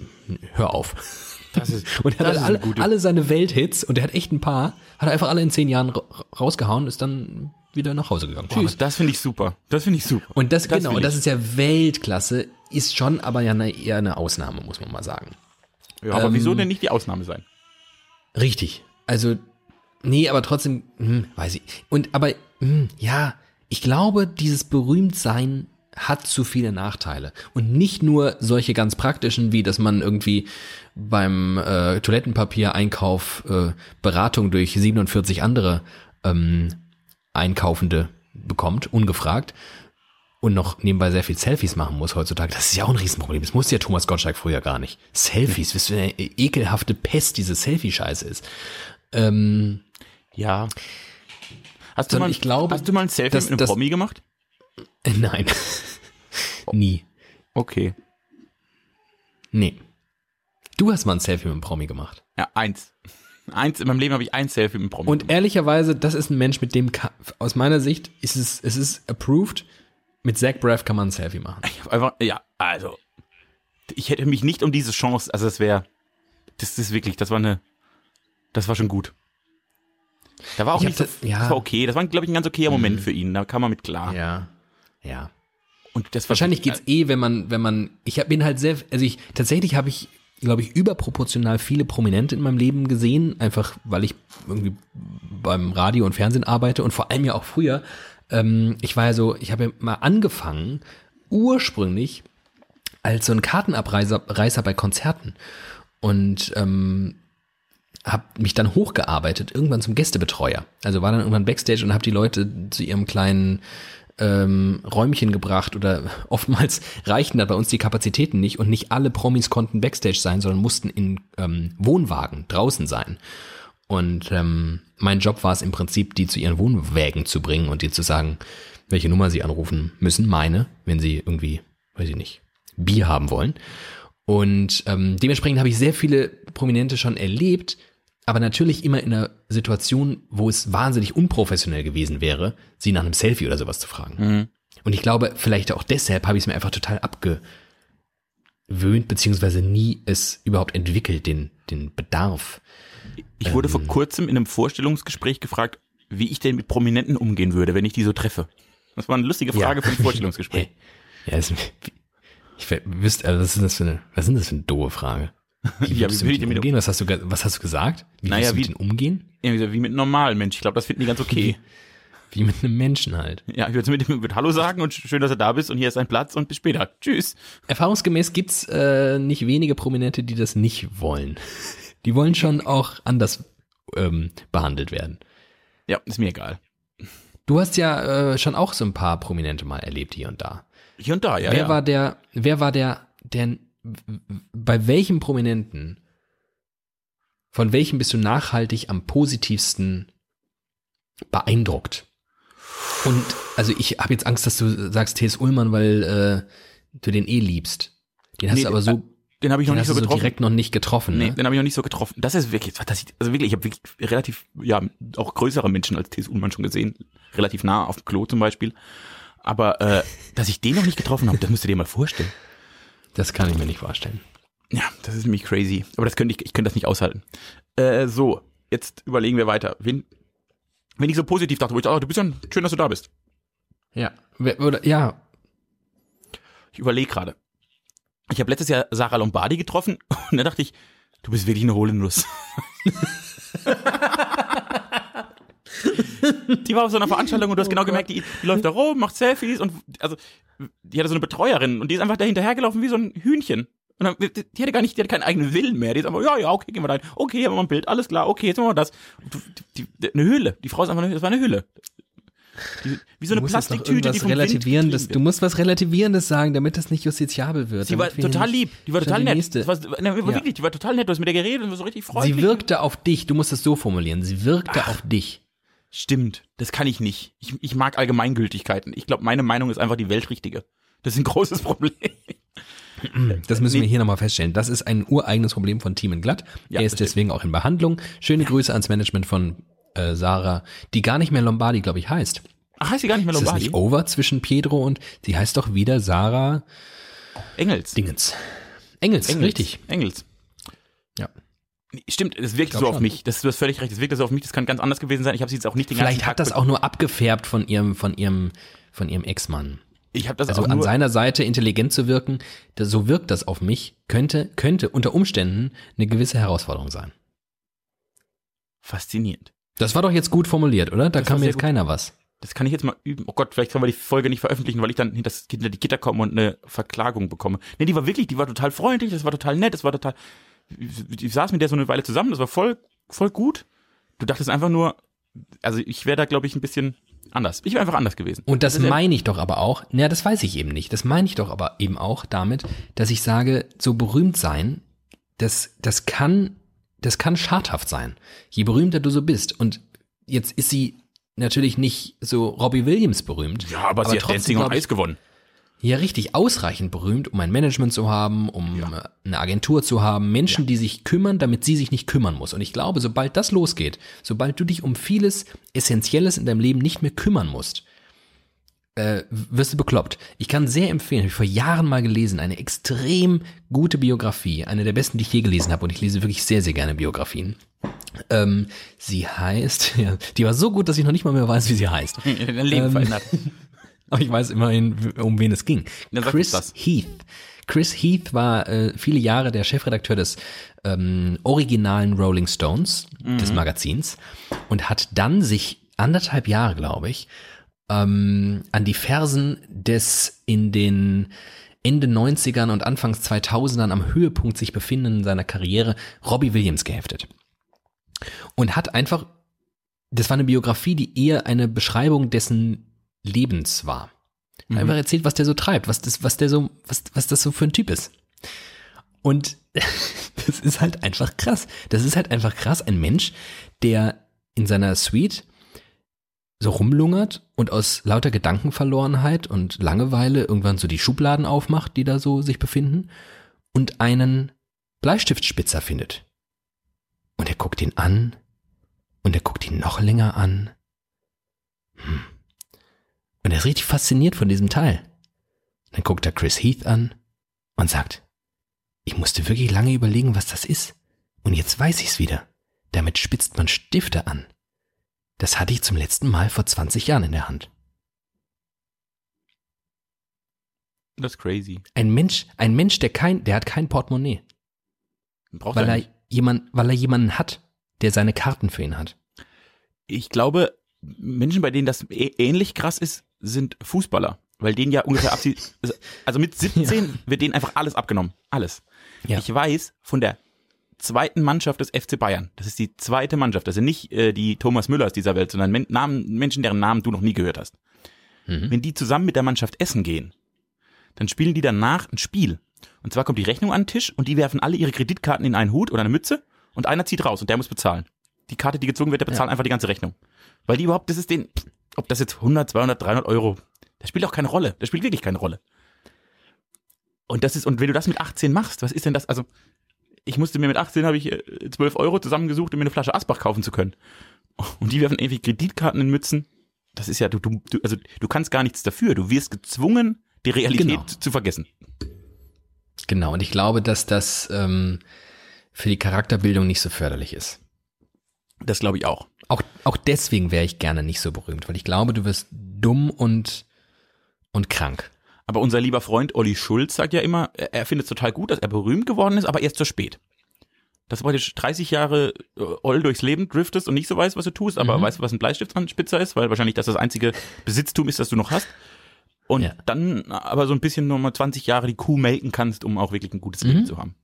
hör auf. Das ist, und er hat alle, alle seine Welthits, und er hat echt ein paar, hat er einfach alle in zehn Jahren rausgehauen und ist dann wieder nach Hause gegangen. Tschüss. Das finde ich super. Das finde ich super. Und das, das genau, und das ist ja Weltklasse, ist schon aber ja eine, eher eine Ausnahme, muss man mal sagen. Ja, aber ähm, wieso denn nicht die Ausnahme sein? Richtig. Also, nee, aber trotzdem, hm, weiß ich. Und, aber, hm, ja, ich glaube, dieses Berühmtsein hat zu viele Nachteile. Und nicht nur solche ganz praktischen, wie dass man irgendwie beim äh, Toilettenpapier-Einkauf äh, Beratung durch siebenundvierzig andere ähm, Einkaufende bekommt, ungefragt. Und noch nebenbei sehr viel Selfies machen muss heutzutage. Das ist ja auch ein Riesenproblem. Das musste ja Thomas Gottschalk früher gar nicht. Selfies, ja. Wisst ihr, eine ekelhafte Pest, diese Selfie-Scheiße ist. Ähm, ja. Hast du, mal, ich glaube, hast du mal ein Selfie das, mit einem das, Promi gemacht? Nein. Nie. Okay. Nee. Du hast mal ein Selfie mit einem Promi gemacht. Ja, eins. Eins, in meinem Leben habe ich ein Selfie mit einem Promi und gemacht. Und ehrlicherweise, das ist ein Mensch, mit dem, aus meiner Sicht, ist es, es ist approved. Mit Zach Braff kann man ein Selfie machen. Ich hab einfach, ja, also, ich hätte mich nicht um diese Chance, also das wäre, das ist wirklich, das war eine, das war schon gut. Da war auch ich nicht, das, das, ja. das war okay, das war, glaube ich, ein ganz okayer Moment mhm. für ihn, da kam er mit klar. Ja, ja. Und das wahrscheinlich geht's eh, wenn man, wenn man, ich hab, bin halt sehr, also ich, tatsächlich habe ich, glaube ich, überproportional viele Prominente in meinem Leben gesehen, einfach weil ich irgendwie beim Radio und Fernsehen arbeite und vor allem ja auch früher. Ähm, ich war ja so, ich habe ja mal angefangen, ursprünglich als so ein Kartenabreißer Reißer bei Konzerten und ähm, habe mich dann hochgearbeitet, irgendwann zum Gästebetreuer. Also war dann irgendwann Backstage und habe die Leute zu ihrem kleinen Ähm, Räumchen gebracht oder oftmals reichten da bei uns die Kapazitäten nicht und nicht alle Promis konnten Backstage sein, sondern mussten in ähm, Wohnwagen draußen sein. Und ähm, mein Job war es im Prinzip, die zu ihren Wohnwägen zu bringen und die zu sagen, welche Nummer sie anrufen müssen, meine, wenn sie irgendwie, weiß ich nicht, Bier haben wollen. Und ähm, dementsprechend habe ich sehr viele Prominente schon erlebt, aber natürlich immer in einer Situation, wo es wahnsinnig unprofessionell gewesen wäre, sie nach einem Selfie oder sowas zu fragen. Mhm. Und ich glaube, vielleicht auch deshalb habe ich es mir einfach total abgewöhnt, beziehungsweise nie es überhaupt entwickelt, den, den Bedarf. Ich wurde ähm, vor kurzem in einem Vorstellungsgespräch gefragt, wie ich denn mit Prominenten umgehen würde, wenn ich die so treffe. Das war eine lustige Frage ja. für ein Vorstellungsgespräch. Ja, das, ich wüsste, also was ist das für eine, was ist das für eine doofe Frage? Wie ja, wie würde ich damit umgehen? Was hast du, was hast du gesagt? Wie naja, willst du mit wie, denen umgehen? Ja, wie mit einem normalen Menschen. Ich glaube, das finden die ganz okay. Wie, wie mit einem Menschen halt. Ja, ich würde mit dem mit Hallo sagen und schön, dass du da bist und hier ist dein Platz und bis später. Tschüss. Erfahrungsgemäß gibt's äh, nicht wenige Prominente, die das nicht wollen. Die wollen schon auch anders ähm, behandelt werden. Ja, ist mir egal. Du hast ja äh, schon auch so ein paar Prominente mal erlebt hier und da. Hier und da, ja. Wer ja. war der, wer war der, der bei welchem Prominenten, von welchem bist du nachhaltig am positivsten beeindruckt? Und also ich habe jetzt Angst, dass du sagst T S Ullmann, weil äh, du den eh liebst. Den hast nee, du aber so, den habe ich noch den nicht hast so getroffen. So direkt noch nicht getroffen. Nee, ne? Den habe ich noch nicht so getroffen. Das ist wirklich, das, also wirklich, ich habe wirklich relativ, ja, auch größere Menschen als T S Ullmann schon gesehen, relativ nah auf dem Klo zum Beispiel. Aber äh, dass ich den noch nicht getroffen habe, das müsst ihr dir mal vorstellen. Das kann ich mir nicht vorstellen. Ja, das ist nämlich crazy. Aber das könnte ich, ich könnte das nicht aushalten. Äh, so, jetzt überlegen wir weiter. Wenn, wenn ich so positiv dachte, wo ich dachte, oh, du bist ja schön, dass du da bist. Ja, oder, ja. Ich überlege gerade. Ich habe letztes Jahr Sarah Lombardi getroffen und da dachte ich, du bist wirklich eine hohle Nuss. Die war auf so einer Veranstaltung und du hast genau gemerkt, die, die läuft da rum, macht Selfies und also die hatte so eine Betreuerin und die ist einfach da hinterhergelaufen wie so ein Hühnchen. Und dann, die hatte gar nicht, die hatte keinen eigenen Willen mehr. Die ist einfach, ja, ja, okay, gehen wir da hin. Okay, hier haben wir ein Bild, alles klar, okay, jetzt machen wir das. Die, die, eine Hülle, die Frau ist einfach, eine, das war eine Hülle. Die, wie so eine Plastiktüte, die vom Relativierendes, Du musst was Relativierendes sagen, damit das nicht justiziabel wird. Sie war total lieb, die war total nett. Das war, na, wirklich, ja. Die war total nett, du hast mit der geredet und war so richtig freundlich. Sie wirkte auf dich, du musst das so formulieren, sie wirkte Ach. auf dich. Stimmt, das kann ich nicht. Ich, ich mag Allgemeingültigkeiten. Ich glaube, meine Meinung ist einfach die weltrichtige. Das ist ein großes Problem. Das müssen nee. wir hier nochmal feststellen. Das ist ein ureigenes Problem von Timon Glatt. Ja, er ist deswegen stimmt. auch in Behandlung. Schöne ja. Grüße ans Management von äh, Sarah, die gar nicht mehr Lombardi, glaube ich, heißt. Ach, heißt sie gar nicht mehr Lombardi? Ist das nicht over zwischen Pedro und, die heißt doch wieder Sarah Engels. Dingens. Engels, Engels. richtig. Engels. Ja. Stimmt, das wirkt so auf schon. mich. Das, du hast völlig recht, das wirkt so auf mich. Das kann ganz anders gewesen sein. Ich habe sie jetzt auch nicht den ganzen Vielleicht Tag hat das bekommen. auch nur abgefärbt von ihrem, von ihrem, von ihrem Ex-Mann. Ich habe das also auch an nur seiner Seite intelligent zu wirken. Das, so wirkt das auf mich. Könnte, könnte unter Umständen eine gewisse Herausforderung sein. Faszinierend. Das war doch jetzt gut formuliert, oder? Da das kann mir jetzt gut. keiner was. Das kann ich jetzt mal üben. Oh Gott, vielleicht können wir die Folge nicht veröffentlichen, weil ich dann hinter die Gitter komme und eine Verklagung bekomme. Nee, die war wirklich, die war total freundlich. Das war total nett. Das war total. Ich saß mit der so eine Weile zusammen, das war voll, voll gut. Du dachtest einfach nur, also ich wäre da, glaube ich, ein bisschen anders. Ich wäre einfach anders gewesen. Und das, das meine ich doch aber auch, naja, das weiß ich eben nicht. Das meine ich doch aber eben auch damit, dass ich sage, so berühmt sein, das, das kann, das kann schadhaft sein. Je berühmter du so bist. Und jetzt ist sie natürlich nicht so Robbie Williams berühmt. Ja, aber, aber sie hat Dancing on Ice gewonnen. Ja, richtig, ausreichend berühmt, um ein Management zu haben, um ja. eine Agentur zu haben, Menschen, ja. die sich kümmern, damit sie sich nicht kümmern muss. Und ich glaube, sobald das losgeht, sobald du dich um vieles Essentielles in deinem Leben nicht mehr kümmern musst, äh, wirst du bekloppt. Ich kann sehr empfehlen, habe ich vor Jahren mal gelesen, eine extrem gute Biografie, eine der besten, die ich je gelesen habe. Und ich lese wirklich sehr, sehr gerne Biografien. Ähm, sie heißt, ja, die war so gut, dass ich noch nicht mal mehr weiß, wie sie heißt. Dein Leben ähm, verändert. Aber ich weiß immerhin, um wen es ging. Chris Heath. Chris Heath war äh, viele Jahre der Chefredakteur des ähm, originalen Rolling Stones, mhm. des Magazins, und hat dann sich anderthalb Jahre, glaube ich, ähm, an die Fersen des in den Ende neunzigern und Anfangs zweitausendern am Höhepunkt sich befindenden seiner Karriere Robbie Williams geheftet. Und hat einfach, das war eine Biografie, die eher eine Beschreibung dessen Lebens war. Mhm. Einfach erzählt, was der so treibt, was das, was der so, was, was das so für ein Typ ist. Und das ist halt einfach krass. Das ist halt einfach krass, ein Mensch, der in seiner Suite so rumlungert und aus lauter Gedankenverlorenheit und Langeweile irgendwann so die Schubladen aufmacht, die da so sich befinden, und einen Bleistiftspitzer findet. Und er guckt ihn an und er guckt ihn noch länger an. Hm. Und er ist richtig fasziniert von diesem Teil. Dann guckt er Chris Heath an und sagt, ich musste wirklich lange überlegen, was das ist. Und jetzt weiß ich's wieder. Damit spitzt man Stifte an. Das hatte ich zum letzten Mal vor zwanzig Jahren in der Hand. Das ist crazy. Ein Mensch, ein Mensch, der kein, der hat kein Portemonnaie. Braucht weil er nicht. Jemand, weil er jemanden hat, der seine Karten für ihn hat. Ich glaube, Menschen, bei denen das ähnlich krass ist, sind Fußballer, weil denen ja ungefähr ab, also mit siebzehn ja. wird denen einfach alles abgenommen, alles. Ja. Ich weiß von der zweiten Mannschaft des F C Bayern, das ist die zweite Mannschaft, das sind nicht äh, die Thomas Müllers dieser Welt, sondern Men- Namen, Menschen, deren Namen du noch nie gehört hast. Mhm. Wenn die zusammen mit der Mannschaft essen gehen, dann spielen die danach ein Spiel. Und zwar kommt die Rechnung an den Tisch und die werfen alle ihre Kreditkarten in einen Hut oder eine Mütze und einer zieht raus und der muss bezahlen. Die Karte, die gezogen wird, der bezahlt ja. einfach die ganze Rechnung. Weil die überhaupt, das ist den, ob das jetzt hundert, zweihundert, dreihundert Euro, das spielt auch keine Rolle. Das spielt wirklich keine Rolle. Und das ist, und wenn du das mit achtzehn machst, was ist denn das? Also, ich musste mir mit achtzehn, habe ich zwölf Euro zusammengesucht, um mir eine Flasche Asbach kaufen zu können. Und die werfen irgendwie Kreditkarten in Mützen. Das ist ja, du, du, also, du kannst gar nichts dafür. Du wirst gezwungen, die Realität genau. zu vergessen. Genau. Und ich glaube, dass das ähm, für die Charakterbildung nicht so förderlich ist. Das glaube ich auch. Auch, auch deswegen wäre ich gerne nicht so berühmt, weil ich glaube, du wirst dumm und, und krank. Aber unser lieber Freund Olli Schulz sagt ja immer, er, er findet es total gut, dass er berühmt geworden ist, aber erst zu spät. Dass du praktisch dreißig Jahre Oll durchs Leben driftest und nicht so weißt, was du tust, aber mhm. weißt, was ein Bleistiftspitzer ist, weil wahrscheinlich das das einzige Besitztum ist, das du noch hast. Und ja. dann aber so ein bisschen nochmal zwanzig Jahre die Kuh melken kannst, um auch wirklich ein gutes mhm. Leben zu haben.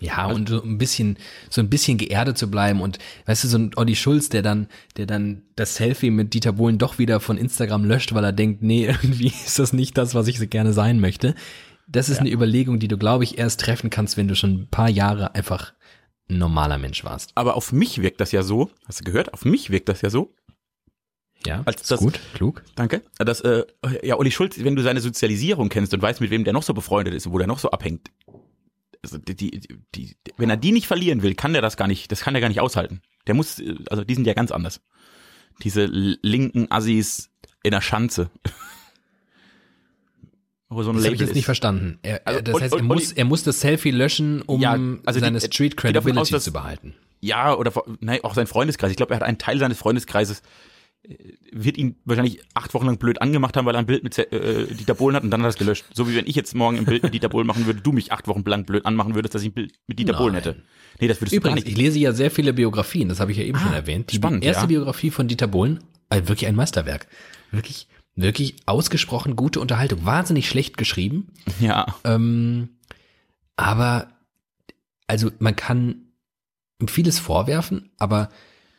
Ja, und so ein bisschen, so ein bisschen geerdet zu bleiben und, weißt du, so ein Olli Schulz, der dann, der dann das Selfie mit Dieter Bohlen doch wieder von Instagram löscht, weil er denkt, nee, irgendwie ist das nicht das, was ich so gerne sein möchte. Das ist ja. eine Überlegung, die du, glaube ich, erst treffen kannst, wenn du schon ein paar Jahre einfach ein normaler Mensch warst. Aber auf mich wirkt das ja so, hast du gehört? Auf mich wirkt das ja so. Ja, als das, ist gut, klug. Danke. Dass, äh, ja, Olli Schulz, wenn du seine Sozialisierung kennst und weißt, mit wem der noch so befreundet ist und wo der noch so abhängt. Also die, die, die, wenn er die nicht verlieren will, kann der das gar nicht, das kann der gar nicht aushalten. Der muss, also die sind ja ganz anders. Diese linken Assis in der Schanze. Wo so ein das habe ich jetzt ist. Nicht verstanden. Er, also, das und, heißt, er, und, muss, und, er muss das Selfie löschen, um ja, also seine die, Street Credibility aus, dass, zu behalten. Ja, oder nein, auch sein Freundeskreis. Ich glaube, er hat einen Teil seines Freundeskreises, wird ihn wahrscheinlich acht Wochen lang blöd angemacht haben, weil er ein Bild mit äh, Dieter Bohlen hat und dann hat er es gelöscht. So wie wenn ich jetzt morgen ein Bild mit Dieter Bohlen machen würde, du mich acht Wochen lang blöd anmachen würdest, dass ich ein Bild mit Dieter Nein. Bohlen hätte. Nee, das würdest Übrigens, du gar nicht. Ich lese ja sehr viele Biografien, das habe ich ja eben ah, schon erwähnt. Die spannend, erste ja. Biografie von Dieter Bohlen, also wirklich ein Meisterwerk. Wirklich, wirklich ausgesprochen gute Unterhaltung. Wahnsinnig schlecht geschrieben. Ja. Ähm, aber, also man kann ihm vieles vorwerfen, aber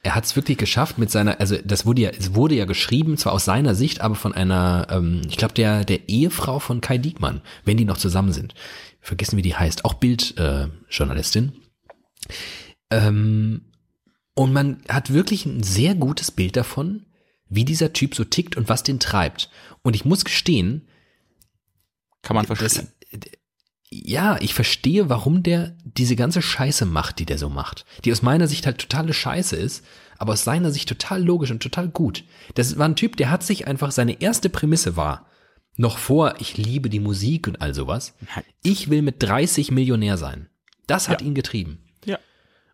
er hat es wirklich geschafft mit seiner, also das wurde ja, es wurde ja geschrieben, zwar aus seiner Sicht, aber von einer, ähm, ich glaube der der Ehefrau von Kai Diekmann, wenn die noch zusammen sind. Vergessen, wie die heißt, auch Bild-Journalistin. Äh, ähm, und man hat wirklich ein sehr gutes Bild davon, wie dieser Typ so tickt und was den treibt. Und ich muss gestehen, kann man verstehen. Das, ja, ich verstehe, warum der diese ganze Scheiße macht, die der so macht. Die aus meiner Sicht halt totale Scheiße ist, aber aus seiner Sicht total logisch und total gut. Das war ein Typ, der hat sich einfach, seine erste Prämisse war, noch vor, ich liebe die Musik und all sowas, ich will mit dreißig Millionär sein. Das hat ja. ihn getrieben. Ja.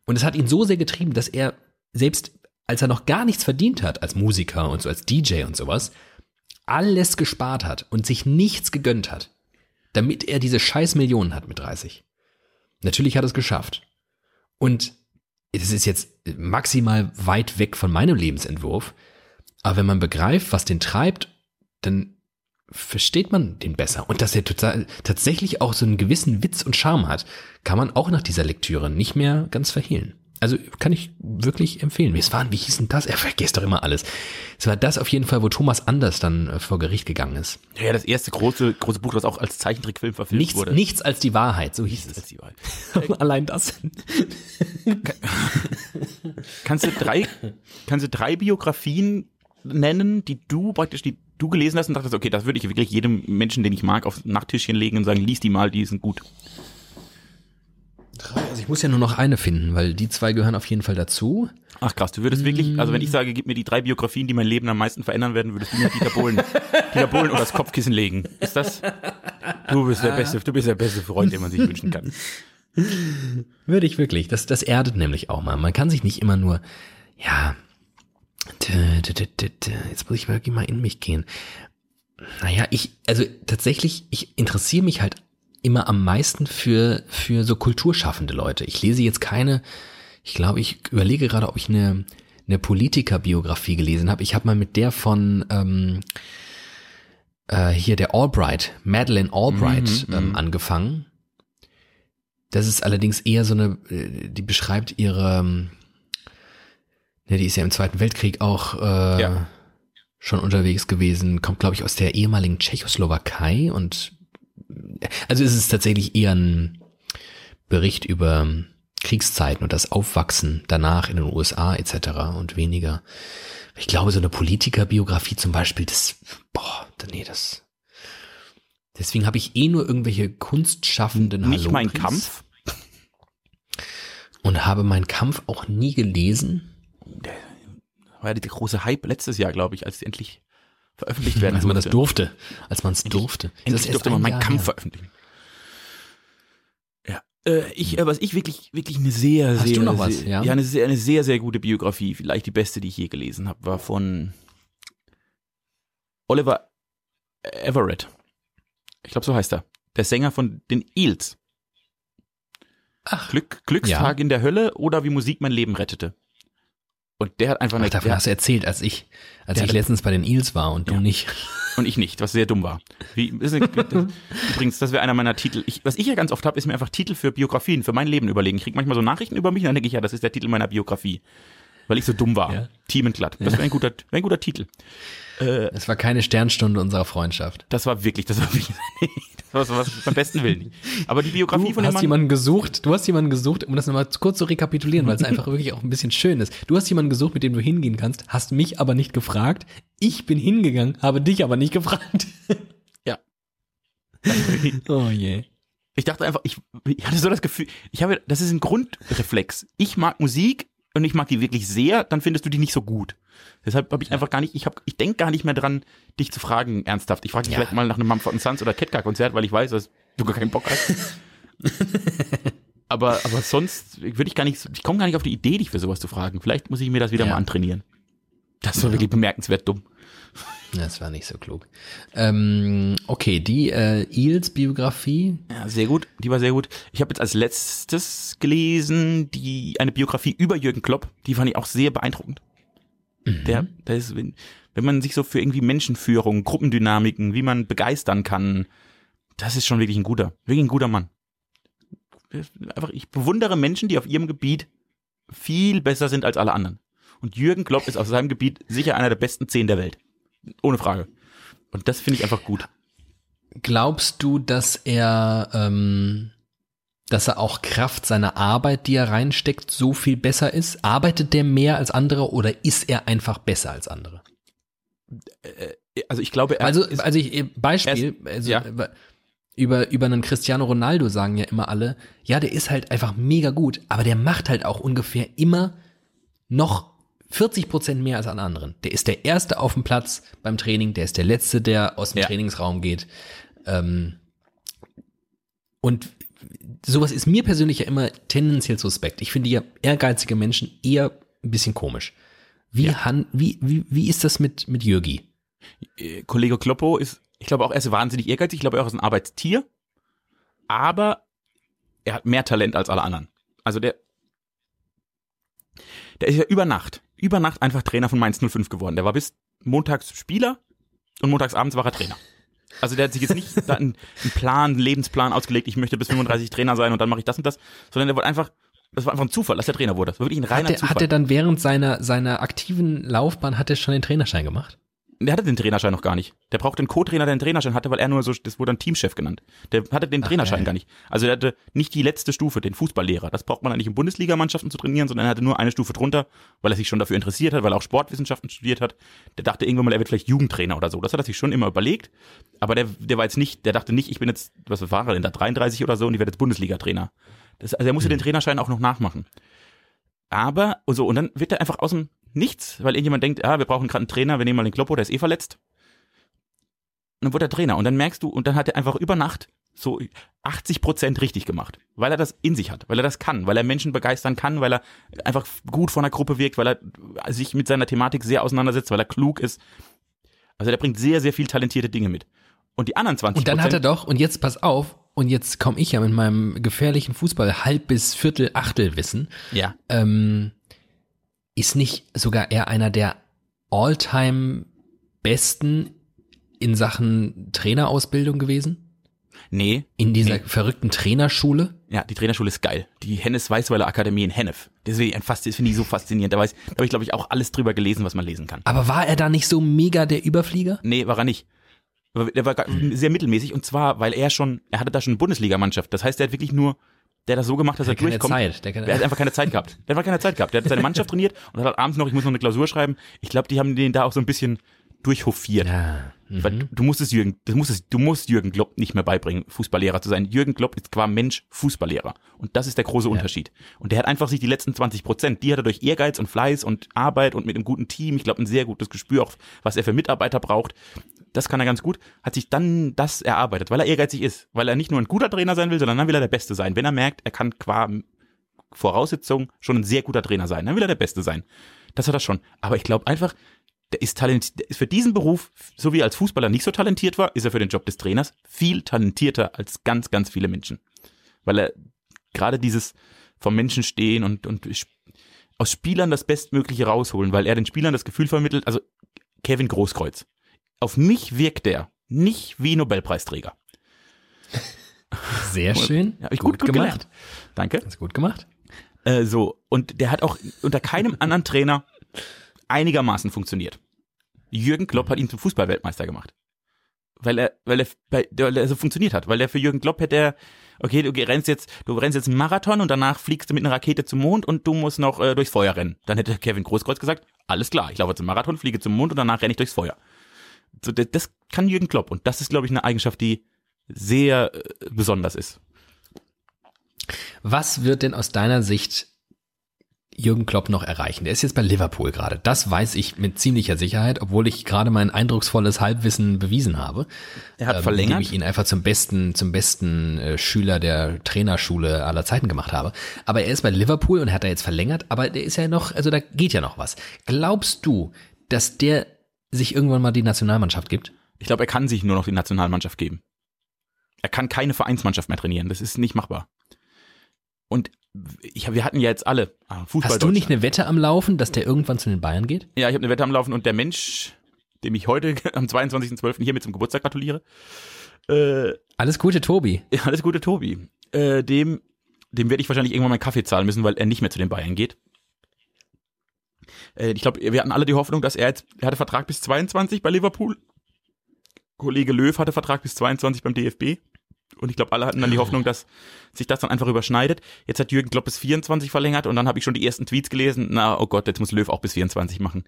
Und es hat ihn so sehr getrieben, dass er, selbst als er noch gar nichts verdient hat als Musiker und so als D J und sowas, alles gespart hat und sich nichts gegönnt hat, damit er diese scheiß Millionen hat mit dreißig. Natürlich hat er es geschafft. Und es ist jetzt maximal weit weg von meinem Lebensentwurf, aber wenn man begreift, was den treibt, dann versteht man den besser. Und dass er total, tatsächlich auch so einen gewissen Witz und Charme hat, kann man auch nach dieser Lektüre nicht mehr ganz verhehlen. Also kann ich wirklich empfehlen. Es waren, wie hieß denn das? Er vergisst doch immer alles. Es war das auf jeden Fall, wo Thomas Anders dann vor Gericht gegangen ist. Ja, das erste große große Buch, das auch als Zeichentrickfilm verfilmt nichts, wurde. Nichts als die Wahrheit, so hieß nichts es. Allein das. kannst du drei, kannst du drei Biografien nennen, die du praktisch, die du gelesen hast und dachtest, okay, das würde ich wirklich jedem Menschen, den ich mag, aufs Nachttischchen legen und sagen, lies die mal, die sind gut. Also ich muss ja nur noch eine finden, weil die zwei gehören auf jeden Fall dazu. Ach krass, du würdest wirklich, also wenn ich sage, gib mir die drei Biografien, die mein Leben am meisten verändern werden, würdest du mir Dieter Bohlen, Dieter Bohlen oder das Kopfkissen legen. Ist das? Du bist der beste, du bist der beste Freund, den man sich wünschen kann. Würde ich wirklich. Das, das erdet nämlich auch mal. Man kann sich nicht immer nur, ja, jetzt muss ich wirklich mal in mich gehen. Naja, ich, also tatsächlich, ich interessiere mich halt immer am meisten für für so kulturschaffende Leute. Ich lese jetzt keine, ich glaube, ich überlege gerade, ob ich eine, eine Politikerbiografie gelesen habe. Ich habe mal mit der von ähm, äh, hier der Albright, Madeleine Albright mhm, ähm, angefangen. Das ist allerdings eher so eine, die beschreibt ihre, ne, die ist ja im Zweiten Weltkrieg auch äh, ja. schon unterwegs gewesen, kommt, glaube ich, aus der ehemaligen Tschechoslowakei und also es ist tatsächlich eher ein Bericht über Kriegszeiten und das Aufwachsen danach in den U S A et cetera und weniger. Ich glaube, so eine Politikerbiografie zum Beispiel, das, boah, nee, das. Deswegen habe ich eh nur irgendwelche kunstschaffenden Hallo. Nicht mein Kampf. Und habe meinen Kampf auch nie gelesen. Der war ja der große Hype letztes Jahr, glaube ich, als endlich veröffentlicht werden. Als man das durfte. Als man es durfte. Endlich durfte man meinen Kampf veröffentlichen. Ja. Äh, ich, äh, was ich wirklich, wirklich eine sehr, sehr, Hast du noch was? Sehr, ja? Ja, eine sehr, eine sehr, sehr gute Biografie, vielleicht die beste, die ich je gelesen habe, war von Oliver Everett. Ich glaube, so heißt er. Der Sänger von den Eels. Ach. Glück, Glückstag ja. in der Hölle oder wie Musik mein Leben rettete. Und der hat einfach... Ach, eine, davon hast du erzählt, als ich als ich letztens bei den Eels war und ja. du nicht. Und ich nicht, was sehr dumm war. Wie, ist eine, das, übrigens, das wäre einer meiner Titel. Ich, was ich ja ganz oft habe, ist mir einfach Titel für Biografien, für mein Leben überlegen. Ich kriege manchmal so Nachrichten über mich und dann denke ich, ja, das ist der Titel meiner Biografie. Weil ich so dumm war. Ja. Timon Glatt. Das wäre ein guter, wär ein guter Titel. Äh, das war keine Sternstunde unserer Freundschaft. Das war wirklich, das war wirklich, das war was beim besten Willen. Aber die Biografie du von dem Mann. Du hast jemanden gesucht, du hast jemanden gesucht, um das nochmal kurz zu rekapitulieren, weil es einfach wirklich auch ein bisschen schön ist. Du hast jemanden gesucht, mit dem du hingehen kannst, hast mich aber nicht gefragt. Ich bin hingegangen, habe dich aber nicht gefragt. Ja. Oh je. Yeah. Ich dachte einfach, ich, ich hatte so das Gefühl, ich habe, das ist ein Grundreflex. Ich mag Musik. Und ich mag die wirklich sehr, dann findest du die nicht so gut. Deshalb habe ich ja. einfach gar nicht, ich habe, ich denke gar nicht mehr dran, dich zu fragen ernsthaft. Ich frage dich ja. vielleicht mal nach einem Mumford and Sons oder Ketka-Konzert, weil ich weiß, dass du gar keinen Bock hast. aber, aber sonst würde ich gar nicht, ich komme gar nicht auf die Idee, dich für sowas zu fragen. Vielleicht muss ich mir das wieder ja. mal antrainieren. Das war ja. wirklich bemerkenswert dumm. Das war nicht so klug. Ähm, okay, die äh, Eels-Biografie. Ja, sehr gut, die war sehr gut. Ich habe jetzt als letztes gelesen die eine Biografie über Jürgen Klopp. Die fand ich auch sehr beeindruckend. Mhm. Der, der ist, wenn, wenn man sich so für irgendwie Menschenführung, Gruppendynamiken, wie man begeistern kann, das ist schon wirklich ein guter, wirklich ein guter Mann. Einfach, ich bewundere Menschen, die auf ihrem Gebiet viel besser sind als alle anderen. Und Jürgen Klopp ist auf seinem Gebiet sicher einer der besten zehn der Welt. Ohne Frage. Und das finde ich einfach gut. Glaubst du, dass er, ähm, dass er auch Kraft seiner Arbeit, die er reinsteckt, so viel besser ist? Arbeitet der mehr als andere oder ist er einfach besser als andere? Also ich glaube, er also, ist, also ich, Beispiel, ist, also, ja. über, über einen Cristiano Ronaldo sagen ja immer alle, ja, der ist halt einfach mega gut, aber der macht halt auch ungefähr immer noch vierzig Prozent mehr als an anderen. Der ist der Erste auf dem Platz beim Training, der ist der Letzte, der aus dem ja. Trainingsraum geht. Ähm, und sowas ist mir persönlich ja immer tendenziell suspekt. Ich finde ja ehrgeizige Menschen eher ein bisschen komisch. Wie, ja. han, wie, wie, wie ist das mit, mit Jürgi? Kollege Kloppo ist, ich glaube auch, er ist wahnsinnig ehrgeizig. Ich glaube, er ist ein Arbeitstier. Aber er hat mehr Talent als alle anderen. Also der, der ist ja über Nacht, über Nacht einfach Trainer von Mainz null fünf geworden. Der war bis montags Spieler und montags abends war er Trainer. Also der hat sich jetzt nicht da einen, einen Plan, einen Lebensplan ausgelegt, ich möchte bis fünfunddreißig Trainer sein und dann mache ich das und das, sondern der wollte einfach, das war einfach ein Zufall, dass der Trainer wurde. Das war wirklich ein reiner hat der, Zufall. Hat er dann während seiner, seiner aktiven Laufbahn, hat er schon den Trainerschein gemacht? Der hatte den Trainerschein noch gar nicht. Der brauchte einen Co-Trainer, der einen Trainerschein hatte, weil er nur so, das wurde dann Teamchef genannt. Der hatte den Ach, Trainerschein ja. gar nicht. Also der hatte nicht die letzte Stufe, den Fußballlehrer. Das braucht man dann nicht, um Bundesligamannschaften zu trainieren, sondern er hatte nur eine Stufe drunter, weil er sich schon dafür interessiert hat, weil er auch Sportwissenschaften studiert hat. Der dachte irgendwann mal, er wird vielleicht Jugendtrainer oder so. Das hat er sich schon immer überlegt. Aber der, der war jetzt nicht, der dachte nicht, ich bin jetzt, was war er denn da, dreiunddreißig oder so und ich werde jetzt Bundesliga-Trainer. Das, also er musste hm. den Trainerschein auch noch nachmachen. Aber, so, also, und dann wird er einfach aus dem Nichts, weil irgendjemand denkt, ah, wir brauchen gerade einen Trainer, wir nehmen mal den Kloppo, der ist eh verletzt. Und dann wird er Trainer und dann merkst du, und dann hat er einfach über Nacht so achtzig Prozent richtig gemacht, weil er das in sich hat, weil er das kann, weil er Menschen begeistern kann, weil er einfach gut vor einer Gruppe wirkt, weil er sich mit seiner Thematik sehr auseinandersetzt, weil er klug ist. Also der bringt sehr, sehr viel talentierte Dinge mit. Und die anderen zwanzig Prozent. Und dann hat er doch, und jetzt pass auf, und jetzt komme ich ja mit meinem gefährlichen Fußball Halb- bis Viertel-, Achtelwissen. Ja. Ähm, ist nicht sogar eher einer der All-Time-Besten in Sachen Trainerausbildung gewesen? Nee. In dieser nee. verrückten Trainerschule? Ja, die Trainerschule ist geil. Die Hennes-Weißweiler-Akademie in Hennef. Deswegen finde ich so faszinierend. Da, da habe ich, glaube ich, auch alles drüber gelesen, was man lesen kann. Aber war er da nicht so mega der Überflieger? Nee, war er nicht. Der war sehr mittelmäßig, und zwar, weil er schon, er hatte da schon eine Bundesligamannschaft. Das heißt, er hat wirklich nur, der hat das so gemacht, dass der er durchkommt. Zeit. Der, kann der hat einfach keine Zeit gehabt. Der hat keine Zeit gehabt. Der hat seine Mannschaft trainiert und hat halt abends noch, ich muss noch eine Klausur schreiben. Ich glaube, die haben den da auch so ein bisschen durchhofiert. Ja. Mhm. Weil du musst es Jürgen, das musst es, du musst Jürgen Klopp nicht mehr beibringen, Fußballlehrer zu sein. Jürgen Klopp ist qua Mensch Fußballlehrer. Und das ist der große ja. Unterschied. Und der hat einfach sich die letzten zwanzig Prozent, die hat er durch Ehrgeiz und Fleiß und Arbeit und mit einem guten Team, ich glaube, ein sehr gutes Gespür auch, was er für Mitarbeiter braucht. Das kann er ganz gut, hat sich dann das erarbeitet, weil er ehrgeizig ist, weil er nicht nur ein guter Trainer sein will, sondern dann will er der Beste sein. Wenn er merkt, er kann qua Voraussetzung schon ein sehr guter Trainer sein, dann will er der Beste sein. Das hat er schon. Aber ich glaube einfach, der ist talentiert, der ist für diesen Beruf, so wie er als Fußballer nicht so talentiert war, ist er für den Job des Trainers viel talentierter als ganz, ganz viele Menschen. Weil er gerade dieses vom Menschen stehen und, und aus Spielern das Bestmögliche rausholen, weil er den Spielern das Gefühl vermittelt, also Kevin Großkreutz. Auf mich wirkt der nicht wie Nobelpreisträger. Sehr schön. Ja, ich gut, gut, gut gemacht. Gelernt. Danke. Ganz gut gemacht. Äh, so, und der hat auch unter keinem anderen Trainer einigermaßen funktioniert. Jürgen Klopp hat ihn zum Fußballweltmeister gemacht. Weil er, weil er, weil er so funktioniert hat. Weil er für Jürgen Klopp hätte er, okay, du rennst jetzt, du rennst jetzt einen Marathon und danach fliegst du mit einer Rakete zum Mond und du musst noch äh, durchs Feuer rennen. Dann hätte Kevin Großkreutz gesagt, alles klar, ich laufe zum Marathon, fliege zum Mond und danach renne ich durchs Feuer. So, das kann Jürgen Klopp und das ist, glaube ich, eine Eigenschaft, die sehr äh, besonders ist. Was wird denn aus deiner Sicht Jürgen Klopp noch erreichen? Der ist jetzt bei Liverpool gerade. Das weiß ich mit ziemlicher Sicherheit, obwohl ich gerade mein eindrucksvolles Halbwissen bewiesen habe. Er hat ähm, verlängert. Indem ich ihn einfach zum besten, zum besten äh, Schüler der Trainerschule aller Zeiten gemacht habe. Aber er ist bei Liverpool und hat da jetzt verlängert. Aber der ist ja noch, also da geht ja noch was. Glaubst du, dass der sich irgendwann mal die Nationalmannschaft gibt? Ich glaube, er kann sich nur noch die Nationalmannschaft geben. Er kann keine Vereinsmannschaft mehr trainieren. Das ist nicht machbar. Und ich, wir hatten ja jetzt alle Fußball. Hast du nicht eine Wette am Laufen, dass der irgendwann zu den Bayern geht? Ja, ich habe eine Wette am Laufen und der Mensch, dem ich heute am zweiundzwanzigsten zwölften hiermit zum Geburtstag gratuliere. Äh, alles Gute, Tobi. Ja, alles Gute, Tobi. Äh, dem dem werde ich wahrscheinlich irgendwann meinen Kaffee zahlen müssen, weil er nicht mehr zu den Bayern geht. Ich glaube, wir hatten alle die Hoffnung, dass er jetzt, er hatte Vertrag bis zweiundzwanzig bei Liverpool. Kollege Löw hatte Vertrag bis zweiundzwanzig beim D F B. Und ich glaube, alle hatten dann die Hoffnung, dass sich das dann einfach überschneidet. Jetzt hat Jürgen Klopp bis vierundzwanzig verlängert und dann habe ich schon die ersten Tweets gelesen. Na, oh Gott, jetzt muss Löw auch bis vierundzwanzig machen.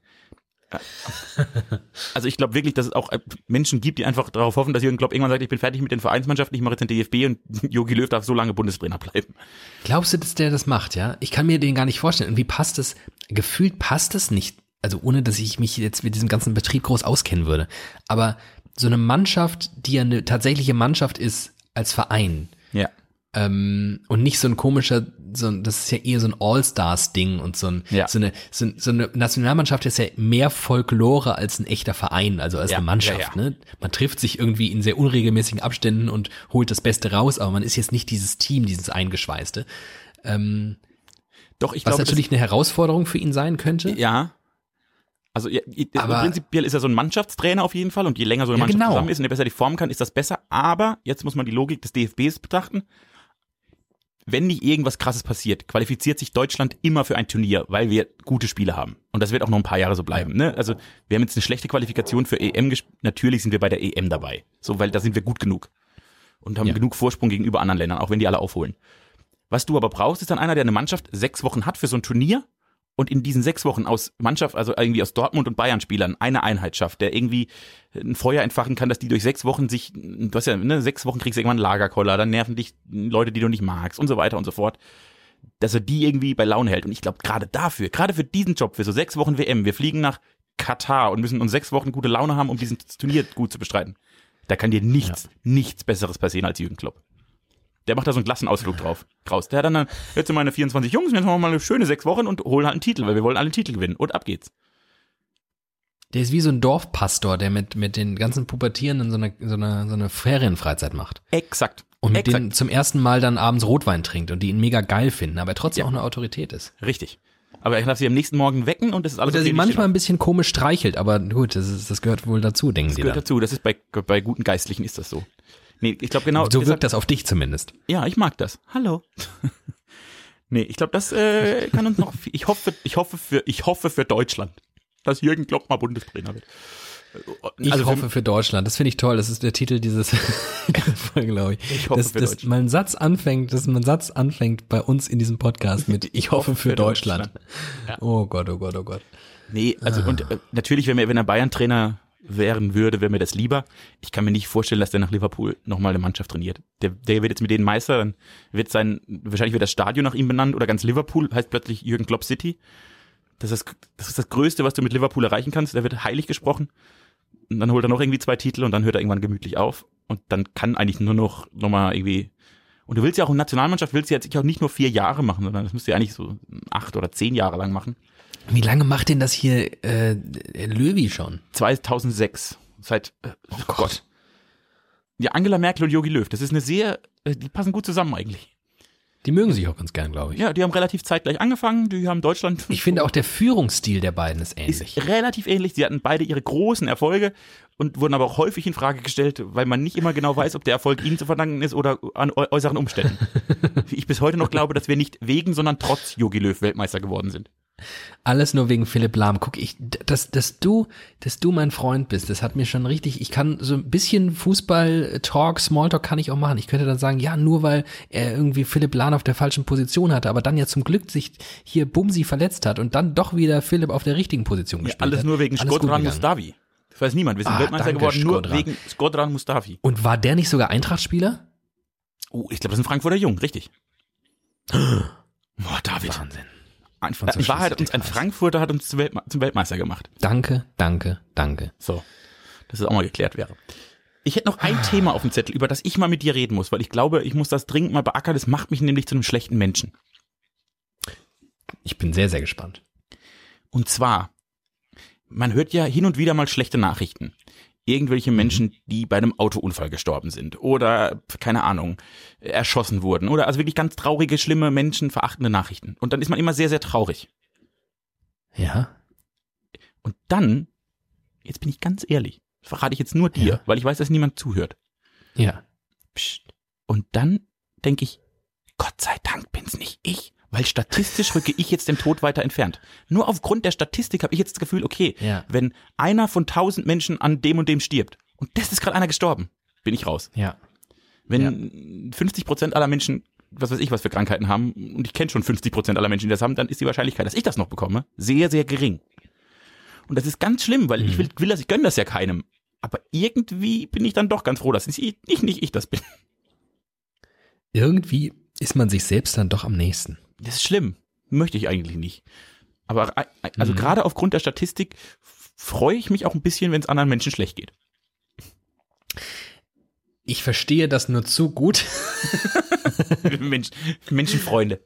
Also ich glaube wirklich, dass es auch Menschen gibt, die einfach darauf hoffen, dass Jürgen Klopp irgendwann sagt, ich bin fertig mit den Vereinsmannschaften, ich mache jetzt den D F B und Jogi Löw darf so lange Bundestrainer bleiben. Glaubst du, dass der das macht, ja? Ich kann mir den gar nicht vorstellen. Und wie passt das? Gefühlt passt das nicht. Also ohne, dass ich mich jetzt mit diesem ganzen Betrieb groß auskennen würde. Aber so eine Mannschaft, die ja eine tatsächliche Mannschaft ist als Verein. Ja. Ähm, und nicht so ein komischer so ein, das ist ja eher so ein All-Stars-Ding und so, ein, ja. so, eine, so, so eine Nationalmannschaft ist ja mehr Folklore als ein echter Verein, also als ja, eine Mannschaft. Ja, ja. Ne? Man trifft sich irgendwie in sehr unregelmäßigen Abständen und holt das Beste raus, aber man ist jetzt nicht dieses Team, dieses Eingeschweißte. Ähm, Doch, ich was glaube, natürlich das, eine Herausforderung für ihn sein könnte. Ja. Also ja, aber, prinzipiell ist er so ein Mannschaftstrainer auf jeden Fall und je länger so eine ja, Mannschaft genau. zusammen ist und je besser die formen kann, ist das besser. Aber jetzt muss man die Logik des D F Bs betrachten. Wenn nicht irgendwas Krasses passiert, qualifiziert sich Deutschland immer für ein Turnier, weil wir gute Spiele haben. Und das wird auch noch ein paar Jahre so bleiben. Ne? Also wir haben jetzt eine schlechte Qualifikation für E M gespielt. Natürlich sind wir bei der E M dabei, so, weil da sind wir gut genug und haben ja. genug Vorsprung gegenüber anderen Ländern, auch wenn die alle aufholen. Was du aber brauchst, ist dann einer, der eine Mannschaft sechs Wochen hat für so ein Turnier und in diesen sechs Wochen aus Mannschaft, also irgendwie aus Dortmund und Bayern-Spielern eine Einheit schafft, der irgendwie ein Feuer entfachen kann, dass die durch sechs Wochen sich, du hast ja, ne, sechs Wochen kriegst du irgendwann einen Lagerkoller, dann nerven dich Leute, die du nicht magst und so weiter und so fort, dass er die irgendwie bei Laune hält. Und ich glaube, gerade dafür, gerade für diesen Job, für so sechs Wochen W M, wir fliegen nach Katar und müssen uns sechs Wochen gute Laune haben, um dieses Turnier gut zu bestreiten. Da kann dir nichts, ja. nichts Besseres passieren als Jürgen Klopp. Der macht da so einen Klassenausflug drauf, raus. Der hat dann, dann jetzt sind meine vierundzwanzig Jungs, jetzt machen wir mal eine schöne sechs Wochen und holen halt einen Titel, weil wir wollen alle einen Titel gewinnen. Und ab geht's. Der ist wie so ein Dorfpastor, der mit, mit den ganzen Pubertierenden so eine, so eine, so eine Ferienfreizeit macht. Exakt. Und mit Exakt. denen zum ersten Mal dann abends Rotwein trinkt und die ihn mega geil finden, aber er trotzdem ja. auch eine Autorität ist. Richtig. Aber er darf sie am nächsten Morgen wecken und das ist alles. Oder sie manchmal ein bisschen komisch streichelt, aber gut, das, ist, das gehört wohl dazu, denken sie. Das gehört dann. dazu, das ist bei, bei guten Geistlichen ist das so. Nee, ich glaube genau. So wirkt gesagt, das auf dich zumindest. Ja, ich mag das. Hallo. Nee, ich glaube, das äh, kann uns noch ich hoffe, ich hoffe für ich hoffe für Deutschland, dass Jürgen Klopp mal Bundestrainer wird. Also ich hoffe für, für Deutschland. Das finde ich toll. Das ist der Titel dieses Folge, glaube ich. Ich hoffe dass, für dass Deutschland. Mein Satz anfängt, dass mein Satz anfängt bei uns in diesem Podcast mit ich, ich hoffe, hoffe für, für Deutschland. Deutschland. Ja. Oh Gott, oh Gott, oh Gott. Nee, also ah. und äh, natürlich, wenn wir wenn er Bayern-Trainer wären würde, wäre mir das lieber. Ich kann mir nicht vorstellen, dass der nach Liverpool nochmal eine Mannschaft trainiert. Der, der wird jetzt mit denen Meister, dann wird sein, wahrscheinlich wird das Stadion nach ihm benannt oder ganz Liverpool heißt plötzlich Jürgen Klopp City. Das ist das, das ist das Größte, was du mit Liverpool erreichen kannst. Der wird heilig gesprochen. Und dann holt er noch irgendwie zwei Titel und dann hört er irgendwann gemütlich auf. Und dann kann eigentlich nur noch, noch mal irgendwie, und du willst ja auch eine Nationalmannschaft, willst ja jetzt auch nicht nur vier Jahre machen, sondern das müsst ihr eigentlich so acht oder zehn Jahre lang machen. Wie lange macht denn das hier äh, Löwy schon? zweitausendsechs. Seit, äh, oh Gott. Gott. Ja, Angela Merkel und Jogi Löw, das ist eine sehr, äh, die passen gut zusammen eigentlich. Die mögen sich auch ganz gern, glaube ich. Ja, die haben relativ zeitgleich angefangen, die haben Deutschland... Ich finde auch der Führungsstil der beiden ist ähnlich. Ist relativ ähnlich, sie hatten beide ihre großen Erfolge und wurden aber auch häufig in Frage gestellt, weil man nicht immer genau weiß, ob der Erfolg ihnen zu verdanken ist oder an äußeren Umständen. Wie ich bis heute noch glaube, dass wir nicht wegen, sondern trotz Jogi Löw Weltmeister geworden sind. Alles nur wegen Philipp Lahm. Guck, ich, dass, dass du, dass du mein Freund bist, das hat mir schon richtig, ich kann so ein bisschen Fußball-Talk, Smalltalk kann ich auch machen. Ich könnte dann sagen, ja, nur weil er irgendwie Philipp Lahm auf der falschen Position hatte, aber dann ja zum Glück sich hier Bumsi verletzt hat und dann doch wieder Philipp auf der richtigen Position gespielt ja, alles hat. Alles nur wegen Skodran Mustafi. Das weiß niemand. Wir sind ah, Weltmeister geworden, Skodran. Nur wegen Skodran Mustafi. Und war der nicht sogar Eintracht-Spieler? Oh, ich glaube, das ist ein Frankfurter Jung, richtig. Boah, David. Wahnsinn. In so Wahrheit, uns ein Frankfurter hat uns zum, Weltme- zum Weltmeister gemacht. Danke, danke, danke. So, dass es auch mal geklärt wäre. Ich hätte noch ein ah. Thema auf dem Zettel, über das ich mal mit dir reden muss, weil ich glaube, ich muss das dringend mal beackern. Das macht mich nämlich zu einem schlechten Menschen. Ich bin sehr, sehr gespannt. Und zwar, man hört ja hin und wieder mal schlechte Nachrichten. Irgendwelche Menschen, die bei einem Autounfall gestorben sind oder, keine Ahnung, erschossen wurden oder also wirklich ganz traurige, schlimme, menschenverachtende Nachrichten. Und dann ist man immer sehr, sehr traurig. Ja. Und dann, jetzt bin ich ganz ehrlich, verrate ich jetzt nur dir, ja. weil ich weiß, dass niemand zuhört. Ja. Psst. Und dann denke ich, Gott sei Dank bin's nicht ich. Weil statistisch rücke ich jetzt dem Tod weiter entfernt. Nur aufgrund der Statistik habe ich jetzt das Gefühl, okay, ja. wenn einer von tausend Menschen an dem und dem stirbt und das ist gerade einer gestorben, bin ich raus. Ja. Wenn ja. fünfzig Prozent aller Menschen, was weiß ich, was für Krankheiten haben und ich kenne schon fünfzig Prozent aller Menschen, die das haben, dann ist die Wahrscheinlichkeit, dass ich das noch bekomme, sehr, sehr gering. Und das ist ganz schlimm, weil mhm. ich will, will das, ich gönne das ja keinem. Aber irgendwie bin ich dann doch ganz froh, dass ich nicht, nicht ich das bin. Irgendwie ist man sich selbst dann doch am nächsten. Das ist schlimm. Möchte ich eigentlich nicht. Aber also mhm. gerade aufgrund der Statistik freue ich mich auch ein bisschen, wenn es anderen Menschen schlecht geht. Ich verstehe das nur zu gut. Mensch, Menschenfreunde.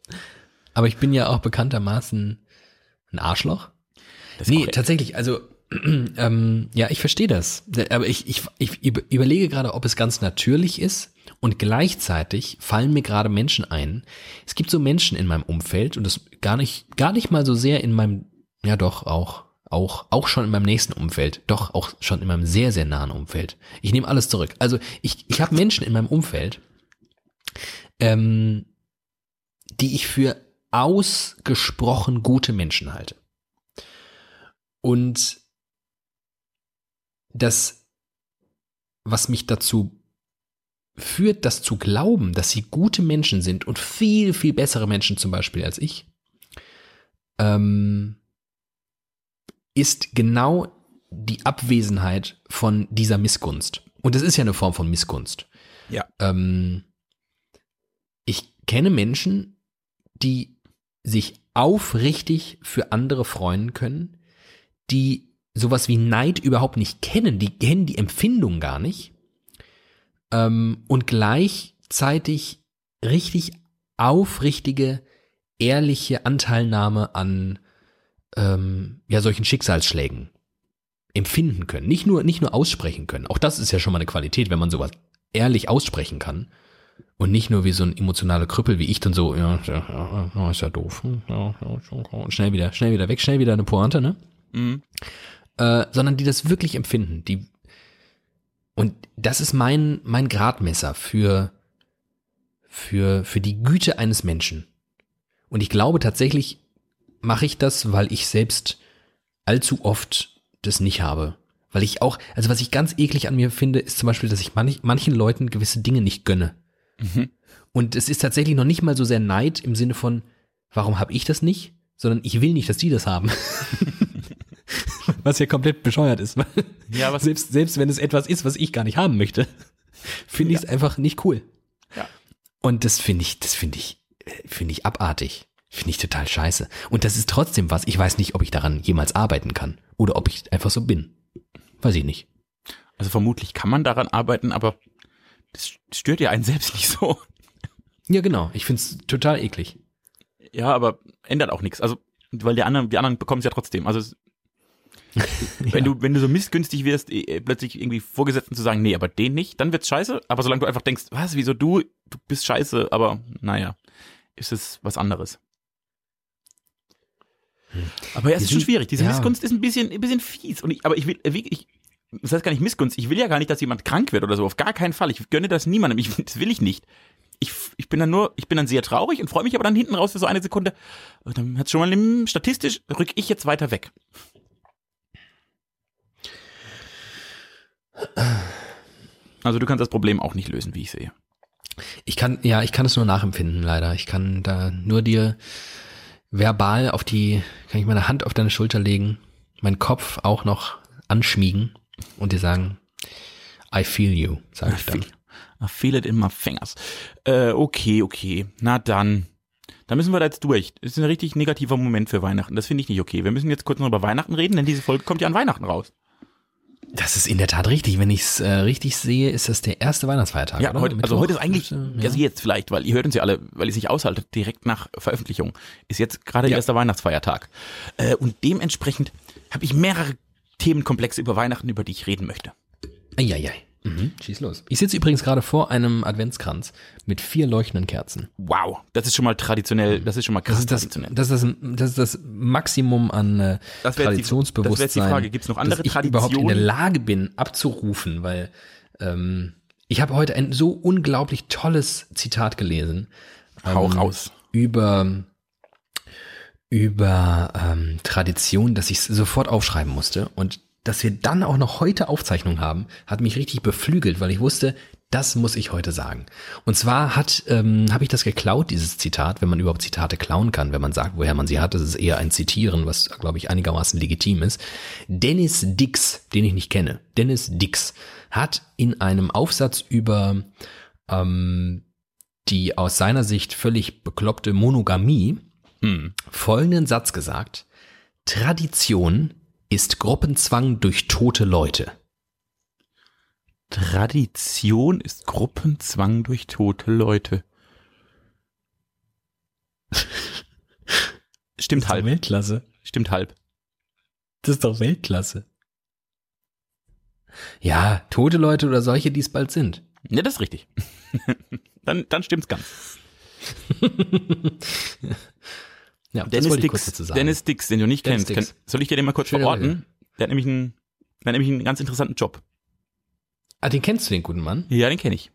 Aber ich bin ja auch bekanntermaßen ein Arschloch. Das nee, tatsächlich, also ähm, ja, ich verstehe das. Aber ich, ich, ich überlege gerade, ob es ganz natürlich ist. Und gleichzeitig fallen mir gerade Menschen ein. Es gibt so Menschen in meinem Umfeld und das gar nicht, gar nicht mal so sehr in meinem, ja doch, auch, auch, auch schon in meinem nächsten Umfeld. Doch, auch schon in meinem sehr, sehr nahen Umfeld. Ich nehme alles zurück. Also ich, ich habe Menschen in meinem Umfeld, ähm, die ich für ausgesprochen gute Menschen halte. Und das, was mich dazu führt, das zu glauben, dass sie gute Menschen sind und viel, viel bessere Menschen zum Beispiel als ich, ähm, ist genau die Abwesenheit von dieser Missgunst. Und es ist ja eine Form von Missgunst. Ja. Ähm, ich kenne Menschen, die sich aufrichtig für andere freuen können, die sowas wie Neid überhaupt nicht kennen, die kennen die Empfindung gar nicht, ähm, und gleichzeitig richtig aufrichtige, ehrliche Anteilnahme an ähm, ja solchen Schicksalsschlägen empfinden können, nicht nur, nicht nur aussprechen können. Auch das ist ja schon mal eine Qualität, wenn man sowas ehrlich aussprechen kann und nicht nur wie so ein emotionaler Krüppel wie ich dann so, ja, ja, ja, ist ja doof, ja, ja, und schnell wieder, schnell wieder weg, schnell wieder eine Pointe, ne? Mhm. Äh, sondern die das wirklich empfinden. Die und das ist mein, mein Gradmesser für, für, für die Güte eines Menschen. Und ich glaube tatsächlich mache ich das, weil ich selbst allzu oft das nicht habe. Weil ich auch, also was ich ganz eklig an mir finde, ist zum Beispiel, dass ich manch, manchen Leuten gewisse Dinge nicht gönne. Mhm. Und es ist tatsächlich noch nicht mal so sehr Neid im Sinne von, warum habe ich das nicht? Sondern ich will nicht, dass die das haben. Was ja komplett bescheuert ist. Ja, was selbst, selbst wenn es etwas ist, was ich gar nicht haben möchte, finde ich es ja. einfach nicht cool. Ja. Und das finde ich, das finde ich, finde ich abartig. Finde ich total scheiße. Und das ist trotzdem was, ich weiß nicht, ob ich daran jemals arbeiten kann oder ob ich einfach so bin. Weiß ich nicht. Also vermutlich kann man daran arbeiten, aber das stört ja einen selbst nicht so. Ja, genau. Ich finde es total eklig. Ja, aber ändert auch nichts. Also, weil die anderen, die anderen bekommen es ja trotzdem. Also es, wenn ja. du wenn du so missgünstig wirst, eh, plötzlich irgendwie Vorgesetzten zu sagen, nee, aber den nicht, dann wird's scheiße. Aber solange du einfach denkst, was, wieso du, du bist scheiße, aber naja, ist es was anderes. Hm. Aber ja, es ist schon schwierig. Diese ja. Missgunst ist ein bisschen ein bisschen fies. Und ich, aber ich will, ich, das heißt gar nicht Missgunst. Ich will ja gar nicht, dass jemand krank wird oder so. Auf gar keinen Fall. Ich gönne das niemandem. Ich, das will ich nicht. Ich, ich bin dann nur, ich bin dann sehr traurig und freue mich aber dann hinten raus für so eine Sekunde. Und dann hat's schon mal statistisch rück ich jetzt weiter weg. Also du kannst das Problem auch nicht lösen, wie ich sehe. Ich kann, ja, ich kann es nur nachempfinden, leider. Ich kann da nur dir verbal auf die, kann ich meine Hand auf deine Schulter legen, meinen Kopf auch noch anschmiegen und dir sagen, I feel you, sage ich dann. Feel, I feel it in my fingers. Äh, okay, okay, na dann. Da müssen wir da jetzt durch. Das ist ein richtig negativer Moment für Weihnachten. Das finde ich nicht okay. Wir müssen jetzt kurz noch über Weihnachten reden, denn diese Folge kommt ja an Weihnachten raus. Das ist in der Tat richtig. Wenn ich es äh, richtig sehe, ist das der erste Weihnachtsfeiertag. Ja, heute, also heute ist eigentlich, ja. also jetzt vielleicht, weil ihr hört uns ja alle, weil ihr es nicht aushaltet, direkt nach Veröffentlichung, ist jetzt gerade ja. der erste Weihnachtsfeiertag. Äh, und dementsprechend habe ich mehrere Themenkomplexe über Weihnachten, über die ich reden möchte. Eieiei. Mhm. Schieß los. Ich sitze übrigens gerade vor einem Adventskranz mit vier leuchtenden Kerzen. Wow, das ist schon mal traditionell, das ist schon mal krass das traditionell. Das, das, ist das, das ist das Maximum an äh, das Traditionsbewusstsein. Die, das wäre jetzt die Frage, gibt es noch andere dass Traditionen? Dass ich überhaupt in der Lage bin, abzurufen, weil ähm, ich habe heute ein so unglaublich tolles Zitat gelesen. Ähm, Hau raus. Über, über ähm, Tradition, dass ich es sofort aufschreiben musste und dass wir dann auch noch heute Aufzeichnung haben, hat mich richtig beflügelt, weil ich wusste, das muss ich heute sagen. Und zwar hat, ähm, habe ich das geklaut, dieses Zitat, wenn man überhaupt Zitate klauen kann, wenn man sagt, woher man sie hat. Das ist eher ein Zitieren, was, glaube ich, einigermaßen legitim ist. Dennis Dix, den ich nicht kenne, Dennis Dix, hat in einem Aufsatz über ähm, die aus seiner Sicht völlig bekloppte Monogamie hm. folgenden Satz gesagt. Tradition ist Gruppenzwang durch tote Leute. Tradition ist Gruppenzwang durch tote Leute. Stimmt das ist halb. Doch Weltklasse. Stimmt halb. Das ist doch Weltklasse. Ja, tote Leute oder solche, die es bald sind. Ja, das ist richtig. Dann, dann stimmt's ganz. Ja, Dennis Dix, Dennis Dix, den du nicht Dennis kennst. Kann, soll ich dir den mal kurz Schöne verorten? Lage. Der hat nämlich einen, der hat nämlich einen ganz interessanten Job. Ah, den kennst du, den guten Mann? Ja, den kenne ich.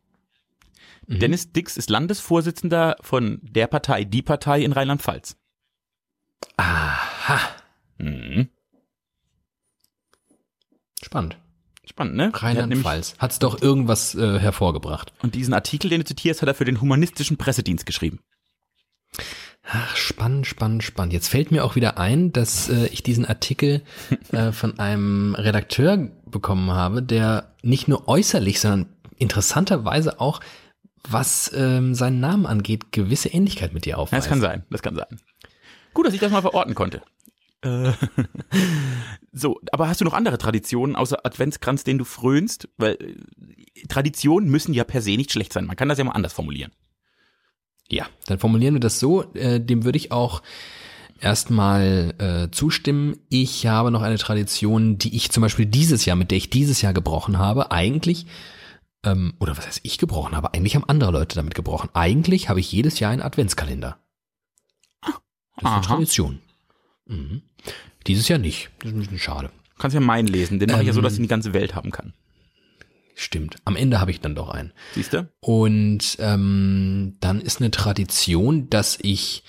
Mhm. Dennis Dix ist Landesvorsitzender von der Partei, die Partei in Rheinland-Pfalz. Aha. Mhm. Spannend. Spannend, ne? Rheinland-Pfalz. Hat es doch irgendwas äh, hervorgebracht. Und diesen Artikel, den du zitierst, hat er für den Humanistischen Pressedienst geschrieben. Ach, spannend, spannend, spannend. Jetzt fällt mir auch wieder ein, dass äh, ich diesen Artikel äh, von einem Redakteur bekommen habe, der nicht nur äußerlich, sondern interessanterweise auch, was ähm, seinen Namen angeht, gewisse Ähnlichkeit mit dir aufweist. Das kann sein, das kann sein. Gut, dass ich das mal verorten konnte. Äh. So, aber hast du noch andere Traditionen außer Adventskranz, den du frönst? Weil äh, Traditionen müssen ja per se nicht schlecht sein. Man kann das ja mal anders formulieren. Ja, dann formulieren wir das so, äh, dem würde ich auch erstmal äh, zustimmen. Ich habe noch eine Tradition, die ich zum Beispiel dieses Jahr, mit der ich dieses Jahr gebrochen habe, eigentlich, ähm, oder was heißt ich gebrochen habe, eigentlich haben andere Leute damit gebrochen. Eigentlich habe ich jedes Jahr einen Adventskalender. Das ist eine Aha. Tradition. Mhm. Dieses Jahr nicht, das ist ein bisschen schade. Du kannst ja meinen lesen, den ähm, mache ich ja so, dass ich die ganze Welt haben kann. Stimmt, am Ende habe ich dann doch einen. Siehst du? Und ähm, dann ist eine Tradition, dass ich,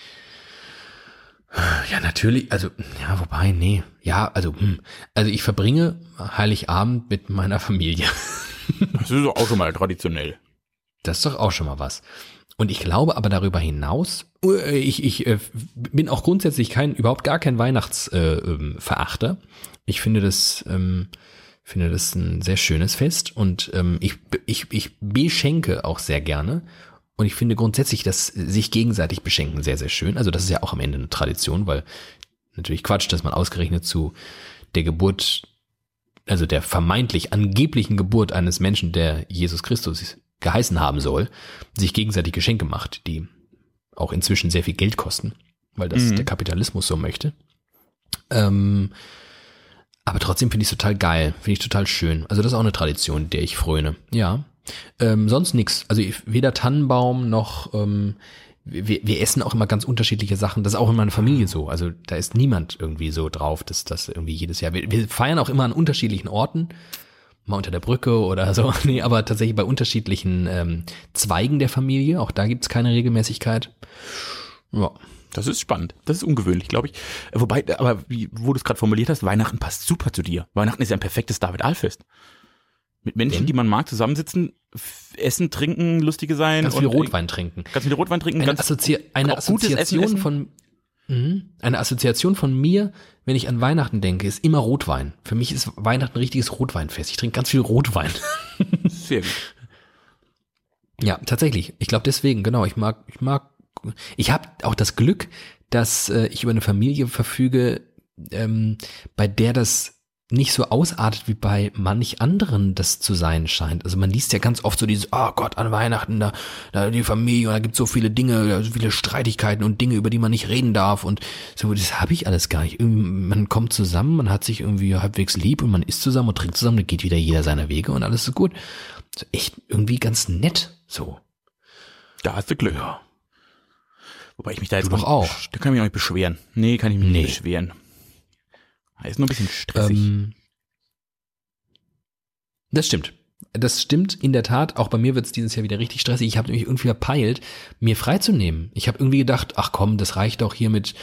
ja natürlich, also, ja wobei, nee, ja, also, hm, also ich verbringe Heiligabend mit meiner Familie. Das ist doch auch schon mal traditionell. Das ist doch auch schon mal was. Und ich glaube aber darüber hinaus, ich, ich äh, bin auch grundsätzlich kein, überhaupt gar kein Weihnachtsverachter. Äh, ich finde das, ähm, Ich finde das ein sehr schönes Fest und ähm, ich, ich, ich beschenke auch sehr gerne und ich finde grundsätzlich, dass sich gegenseitig beschenken sehr, sehr schön. Also das ist ja auch am Ende eine Tradition, weil natürlich Quatsch, dass man ausgerechnet zu der Geburt, also der vermeintlich angeblichen Geburt eines Menschen, der Jesus Christus geheißen haben soll, sich gegenseitig Geschenke macht, die auch inzwischen sehr viel Geld kosten, weil das mhm. der Kapitalismus so möchte. Ähm, Aber trotzdem finde ich es total geil, finde ich total schön. Also das ist auch eine Tradition, der ich fröne. Ja, ähm, sonst nichts. Also ich, weder Tannenbaum noch, ähm, wir, wir essen auch immer ganz unterschiedliche Sachen. Das ist auch in meiner Familie so. Also da ist niemand irgendwie so drauf, dass das irgendwie jedes Jahr. Wir, wir feiern auch immer an unterschiedlichen Orten, mal unter der Brücke oder so. Nee, aber tatsächlich bei unterschiedlichen ähm, Zweigen der Familie. Auch da gibt es keine Regelmäßigkeit. Ja. Das ist spannend. Das ist ungewöhnlich, glaube ich. Wobei, aber wie, wo du es gerade formuliert hast, Weihnachten passt super zu dir. Weihnachten ist ja ein perfektes David Ahl-Fest. Mit Menschen, Denn? die man mag, zusammensitzen, f- essen, trinken, lustige sein. Ganz viel Rotwein trinken. Ganz viel Rotwein trinken. Eine, ganz Assozi- eine Assoziation essen, essen. von, mh, eine Assoziation von mir, wenn ich an Weihnachten denke, ist immer Rotwein. Für mich ist Weihnachten ein richtiges Rotweinfest. Ich trinke ganz viel Rotwein. Sehr gut. Ja, tatsächlich. Ich glaube deswegen, genau. Ich mag, ich mag, Ich habe auch das Glück, dass äh, ich über eine Familie verfüge, ähm, bei der das nicht so ausartet, wie bei manch anderen das zu sein scheint. Also man liest ja ganz oft so dieses, oh Gott, an Weihnachten, da, da die Familie, da gibt es so viele Dinge, so viele Streitigkeiten und Dinge, über die man nicht reden darf und so, das habe ich alles gar nicht. Irgendwie, man kommt zusammen, man hat sich irgendwie halbwegs lieb und man isst zusammen und trinkt zusammen, dann geht wieder jeder seiner Wege und alles ist gut. Also echt irgendwie ganz nett so. Da hast du Glück. Ja. Wobei ich mich da jetzt noch auch. Da kann ich mich auch nicht beschweren. Nee, kann ich mich nee. nicht beschweren. Ist nur ein bisschen stressig. Ähm, das stimmt. Das stimmt in der Tat. Auch bei mir wird es dieses Jahr wieder richtig stressig. Ich habe nämlich irgendwie verpeilt, mir freizunehmen. Ich habe irgendwie gedacht, ach komm, das reicht doch hier mit,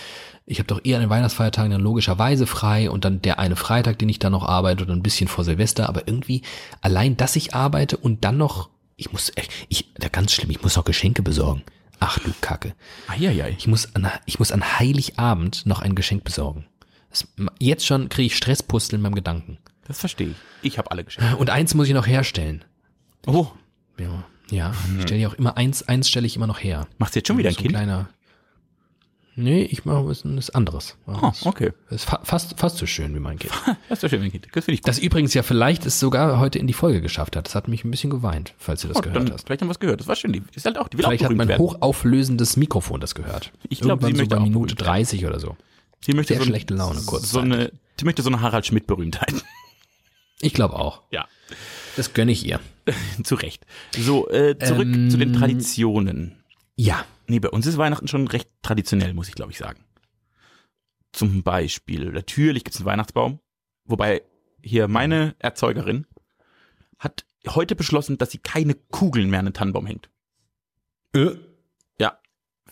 ich habe doch eher an den Weihnachtsfeiertagen dann logischerweise frei und dann der eine Freitag, den ich dann noch arbeite oder ein bisschen vor Silvester. Aber irgendwie allein, dass ich arbeite und dann noch, ich muss, ich, da ganz schlimm, ich muss noch Geschenke besorgen. Ach du Kacke. Eieiei. Ich muss an, ich muss an Heiligabend noch ein Geschenk besorgen. Das, jetzt schon kriege ich Stresspusteln beim Gedanken. Das verstehe ich. Ich habe alle Geschenke. Und eins muss ich noch herstellen. Oh. Ja, ja. Hm. Ich stelle ja auch immer eins, eins stelle ich immer noch her. Machst du jetzt schon wieder ein so Kind? Kleiner, Nee, ich mache was anderes. Oh, okay. Das ist fa- fast, fast so schön wie mein Kind. Fast so schön wie mein Kind. Das finde ich gut. Das übrigens ja vielleicht es sogar heute in die Folge geschafft hat. Das hat mich ein bisschen geweint, falls ihr das oh, gehört dann hast. Vielleicht haben wir es gehört. Das war schön. Die ist halt auch, die will vielleicht auch berühmt werden. Vielleicht hat mein hochauflösendes Mikrofon das gehört. Ich glaube, sie möchte so bei auch Minute dreißig oder so. Sie möchte Sehr so schlechte Laune kurz. So eine, sie möchte so eine Harald Schmidt Berühmtheit. Ich glaube auch. Ja. Das gönne ich ihr. Zu Recht. So, äh, zurück ähm, zu den Traditionen. Ja. Nee, bei uns ist Weihnachten schon recht traditionell, muss ich glaube ich sagen. Zum Beispiel, natürlich gibt es einen Weihnachtsbaum, wobei hier meine Erzeugerin hat heute beschlossen, dass sie keine Kugeln mehr an den Tannenbaum hängt. Äh? Ja,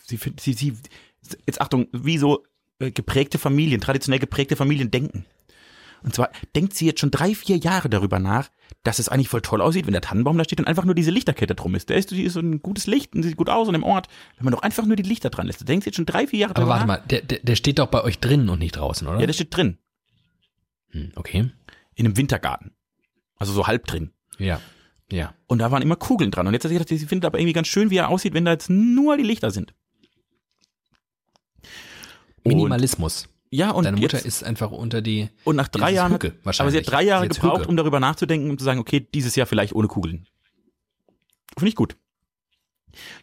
sie findet, sie, sie, jetzt Achtung, wie so geprägte Familien, traditionell geprägte Familien denken. Und zwar denkt sie jetzt schon drei, vier Jahre darüber nach, dass es eigentlich voll toll aussieht, wenn der Tannenbaum da steht und einfach nur diese Lichterkette drum ist. Der ist, die ist so ein gutes Licht und sieht gut aus an dem Ort, wenn man doch einfach nur die Lichter dran lässt. Da denkt sie jetzt schon drei, vier Jahre Aber darüber nach. Aber warte mal, der, der, der steht doch bei euch drin und nicht draußen, oder? Ja, der steht drin. Hm, okay. In einem Wintergarten. Also so halb drin. Ja. Ja. Und da waren immer Kugeln dran. Und jetzt hat sie gedacht, sie findet aber irgendwie ganz schön, wie er aussieht, wenn da jetzt nur die Lichter sind. Und Minimalismus. Ja, und deine Mutter jetzt, ist einfach unter die und nach drei Jahren Hücke, aber sie hat drei Jahre gebraucht, Hücke. um darüber nachzudenken, um zu sagen, okay, dieses Jahr vielleicht ohne Kugeln. Finde ich gut.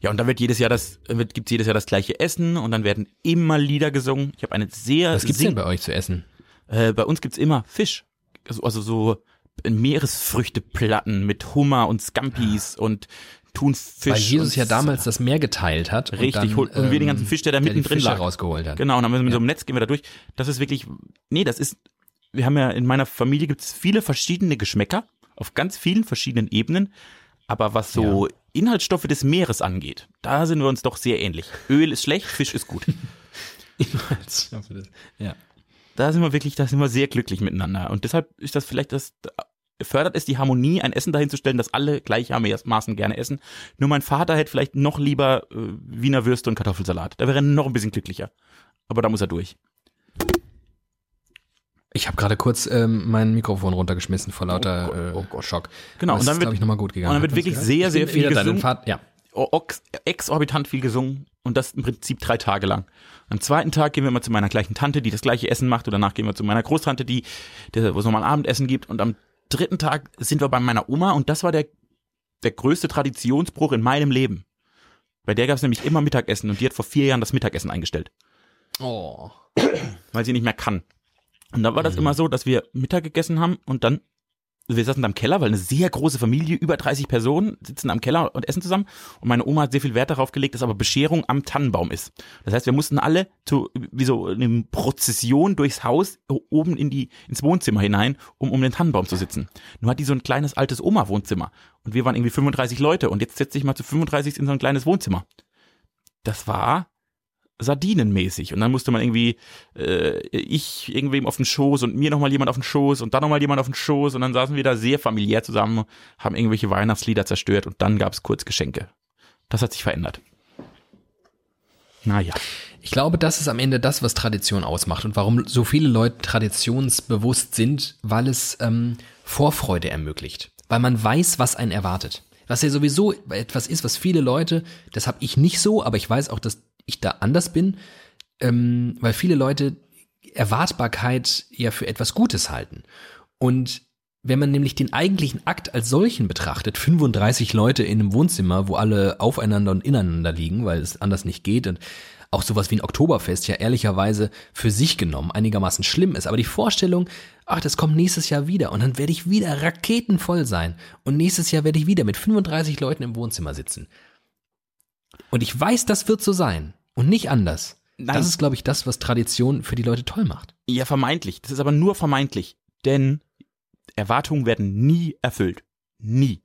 Ja, und dann wird jedes Jahr das wird, gibt's jedes Jahr das gleiche Essen und dann werden immer Lieder gesungen. Ich habe eine sehr Was gibt's sing- denn bei euch zu essen? Äh, bei uns gibt's immer Fisch, also, also so Meeresfrüchteplatten mit Hummer und Scampis ja. und Thunfisch. Weil Jesus ja damals das Meer geteilt hat. Richtig, und, dann, hol, und ähm, wir den ganzen Fisch, der da mittendrin lag. Rausgeholt hat. Genau, und dann müssen wir mit ja. so einem Netz gehen wir da durch. Das ist wirklich, nee, das ist, wir haben ja, in meiner Familie gibt es viele verschiedene Geschmäcker, auf ganz vielen verschiedenen Ebenen, aber was so ja. Inhaltsstoffe des Meeres angeht, da sind wir uns doch sehr ähnlich. Öl ist schlecht, Fisch ist gut. Inhaltsstoffe des, ja. Da sind wir wirklich, da sind wir sehr glücklich miteinander und deshalb ist das vielleicht das... Fördert es die Harmonie, ein Essen dahinzustellen, dass alle gleichermaßen gerne essen. Nur mein Vater hätte vielleicht noch lieber äh, Wiener Würste und Kartoffelsalat. Da wäre er noch ein bisschen glücklicher. Aber da muss er durch. Ich habe gerade kurz ähm, mein Mikrofon runtergeschmissen vor lauter oh Gott, oh Gott. Äh, Schock. Genau. Und dann, wird, ich noch mal gut gegangen. und dann wird wirklich gehört? sehr, sehr viel gesungen. Vater, ja. Ox, exorbitant viel gesungen. Und das im Prinzip drei Tage lang. Am zweiten Tag gehen wir immer zu meiner gleichen Tante, die das gleiche Essen macht. Und danach gehen wir zu meiner Großtante, die, der, wo es nochmal ein Abendessen gibt. Und am dritten Tag sind wir bei meiner Oma und das war der, der größte Traditionsbruch in meinem Leben. Bei der gab es nämlich immer Mittagessen und die hat vor vier Jahren das Mittagessen eingestellt. Oh. Weil sie nicht mehr kann. Und da war das mhm. immer so, dass wir Mittag gegessen haben und dann, wir saßen da im Keller, weil eine sehr große Familie, über dreißig Personen sitzen am Keller und essen zusammen und meine Oma hat sehr viel Wert darauf gelegt, dass aber Bescherung am Tannenbaum ist. Das heißt, wir mussten alle zu, wie so eine Prozession durchs Haus oben in die, ins Wohnzimmer hinein, um um den Tannenbaum zu sitzen. Nur hat die so ein kleines altes Oma-Wohnzimmer und wir waren irgendwie fünfunddreißig Leute und jetzt setz dich mal zu fünfunddreißig in so ein kleines Wohnzimmer. Das war... sardinenmäßig und dann musste man irgendwie äh, ich irgendwem auf den Schoß und mir nochmal jemand auf den Schoß und dann nochmal jemand auf den Schoß und dann saßen wir da sehr familiär zusammen, haben irgendwelche Weihnachtslieder zerstört und dann gab es kurz Geschenke. Das hat sich verändert. Naja. Ich glaube, das ist am Ende das, was Tradition ausmacht und warum so viele Leute traditionsbewusst sind, weil es ähm, Vorfreude ermöglicht, weil man weiß, was einen erwartet. Was ja sowieso etwas ist, was viele Leute, das habe ich nicht so, aber ich weiß auch, dass ich da anders bin, ähm, weil viele Leute Erwartbarkeit ja für etwas Gutes halten. Und wenn man nämlich den eigentlichen Akt als solchen betrachtet, fünfunddreißig Leute in einem Wohnzimmer, wo alle aufeinander und ineinander liegen, weil es anders nicht geht und auch sowas wie ein Oktoberfest ja ehrlicherweise für sich genommen einigermaßen schlimm ist. Aber die Vorstellung, ach, das kommt nächstes Jahr wieder und dann werde ich wieder raketenvoll sein und nächstes Jahr werde ich wieder mit fünfunddreißig Leuten im Wohnzimmer sitzen. Und ich weiß, das wird so sein und nicht anders. Nein. Das ist, glaube ich, das, was Tradition für die Leute toll macht. Ja, vermeintlich. Das ist aber nur vermeintlich, denn Erwartungen werden nie erfüllt. Nie.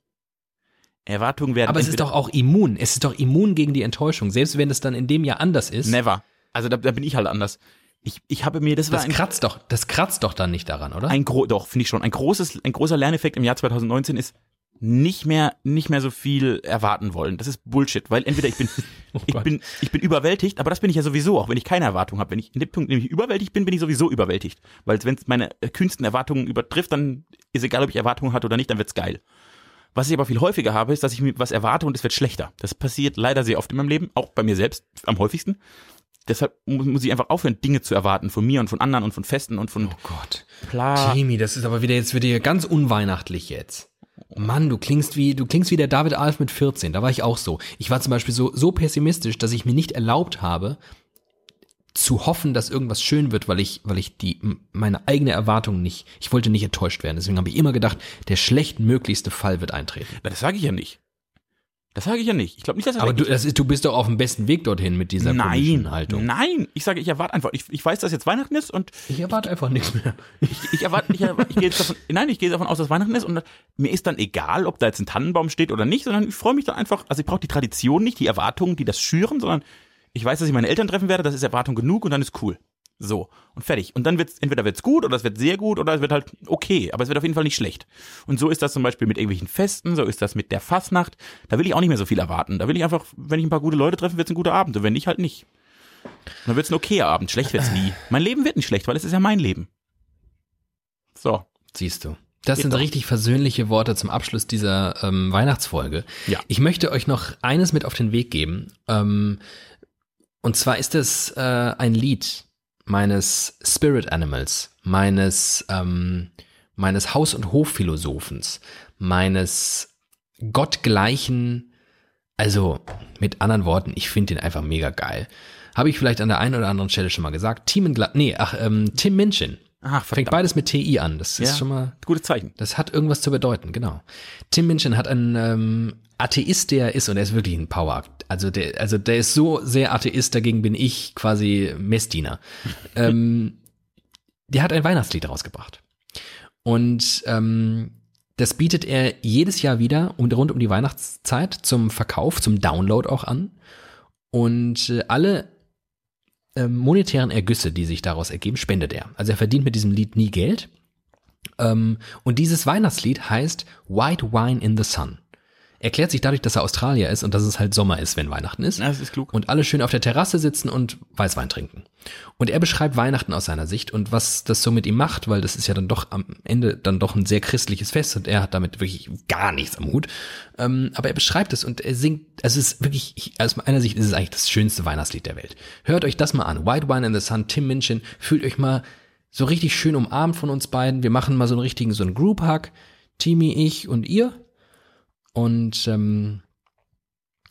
Erwartungen werden Aber es ist doch auch immun. Es ist doch immun gegen die Enttäuschung, selbst wenn es dann in dem Jahr anders ist. Never. Also da, da bin ich halt anders. Ich, ich habe mir das, das war ein, kratzt doch, das kratzt doch dann nicht daran, oder? Ein Gro- doch, finde ich schon. Ein großes, ein großer Lerneffekt im Jahr zwanzig neunzehn ist nicht mehr, nicht mehr so viel erwarten wollen. Das ist Bullshit, weil entweder ich bin, oh ich bin, ich bin überwältigt, aber das bin ich ja sowieso, auch wenn ich keine Erwartung habe. Wenn ich in dem Punkt nämlich überwältigt bin, bin ich sowieso überwältigt, weil wenn es meine kühnsten Erwartungen übertrifft, dann ist egal, ob ich Erwartungen hatte oder nicht, dann wird's geil. Was ich aber viel häufiger habe, ist, dass ich mir was erwarte und es wird schlechter. Das passiert leider sehr oft in meinem Leben, auch bei mir selbst am häufigsten. deshalb muss ich einfach aufhören, Dinge zu erwarten von mir und von anderen und von Festen und von... Oh Gott, Pla- Jamie, das ist aber wieder jetzt wieder ganz unweihnachtlich jetzt. Mann, du klingst wie du klingst wie der David Ahl mit vierzehn, da war ich auch so. Ich war zum Beispiel so, so pessimistisch, dass ich mir nicht erlaubt habe, zu hoffen, dass irgendwas schön wird, weil ich weil ich die meine eigene Erwartung nicht, ich wollte nicht enttäuscht werden. Deswegen habe ich immer gedacht, der schlechtmöglichste Fall wird eintreten. Na, das sage ich ja nicht. Das sage ich ja nicht. Ich glaube nicht, dass das Aber du, das ist, du bist doch auf dem besten Weg dorthin mit dieser komischen Haltung. Nein, ich sage, ich erwarte einfach. Ich, ich weiß, dass jetzt Weihnachten ist und ich erwarte ich, einfach nichts mehr. Ich, ich erwarte, ich, erwarte, ich gehe davon, nein, ich gehe davon aus, dass Weihnachten ist und mir ist dann egal, ob da jetzt ein Tannenbaum steht oder nicht, sondern ich freue mich dann einfach. Also ich brauche die Tradition nicht, die Erwartungen, die das schüren, sondern ich weiß, dass ich meine Eltern treffen werde. Das ist Erwartung genug und dann ist cool. So, und fertig. Und dann wird's, entweder wird's gut oder es wird sehr gut oder es wird halt okay, aber es wird auf jeden Fall nicht schlecht. Und so ist das zum Beispiel mit irgendwelchen Festen, so ist das mit der Fasnacht. Da will ich auch nicht mehr so viel erwarten. Da will ich einfach, wenn ich ein paar gute Leute treffe, wird's ein guter Abend und wenn nicht, halt nicht. Und dann wird's ein okayer Abend, schlecht wird's nie. Mein Leben wird nicht schlecht, weil es ist ja mein Leben. So. Siehst du. Das sind richtig versöhnliche Worte zum Abschluss dieser ähm, Weihnachtsfolge. Ja. Ich möchte euch noch eines mit auf den Weg geben. Ähm, und zwar ist es äh, ein Lied meines Spirit Animals, meines ähm, meines Haus- und Hofphilosophens, meines gottgleichen, also mit anderen Worten, ich finde den einfach mega geil. Habe ich vielleicht an der einen oder anderen Stelle schon mal gesagt. Timon Glatt, nee, ach, ähm, Tim Minchin. Ach, fängt beides mit T I an, das ist ja, schon mal... Gutes Zeichen. Das hat irgendwas zu bedeuten, genau. Tim Minchin hat einen ähm, Atheist, der ist, und er ist wirklich ein Power-Akt. Also der, also der ist so sehr Atheist, dagegen bin ich quasi Messdiener. ähm, der hat ein Weihnachtslied rausgebracht. Und ähm, das bietet er jedes Jahr wieder und rund um die Weihnachtszeit zum Verkauf, zum Download auch an. Und äh, alle... monetären Ergüsse, die sich daraus ergeben, spendet er. Also er verdient mit diesem Lied nie Geld. Und dieses Weihnachtslied heißt White Wine in the Sun. Erklärt sich dadurch, dass er Australier ist und dass es halt Sommer ist, wenn Weihnachten ist. Das ist klug. Und alle schön auf der Terrasse sitzen und Weißwein trinken. Und er beschreibt Weihnachten aus seiner Sicht und was das so mit ihm macht, weil das ist ja dann doch am Ende dann doch ein sehr christliches Fest und er hat damit wirklich gar nichts am Hut. Aber er beschreibt es und er singt, also es ist wirklich, aus meiner Sicht ist es eigentlich das schönste Weihnachtslied der Welt. Hört euch das mal an. White Wine in the Sun, Tim Minchin. Fühlt euch mal so richtig schön umarmt von uns beiden. Wir machen mal so einen richtigen, so einen Group-Hug. Timmy, ich und ihr. Und ähm,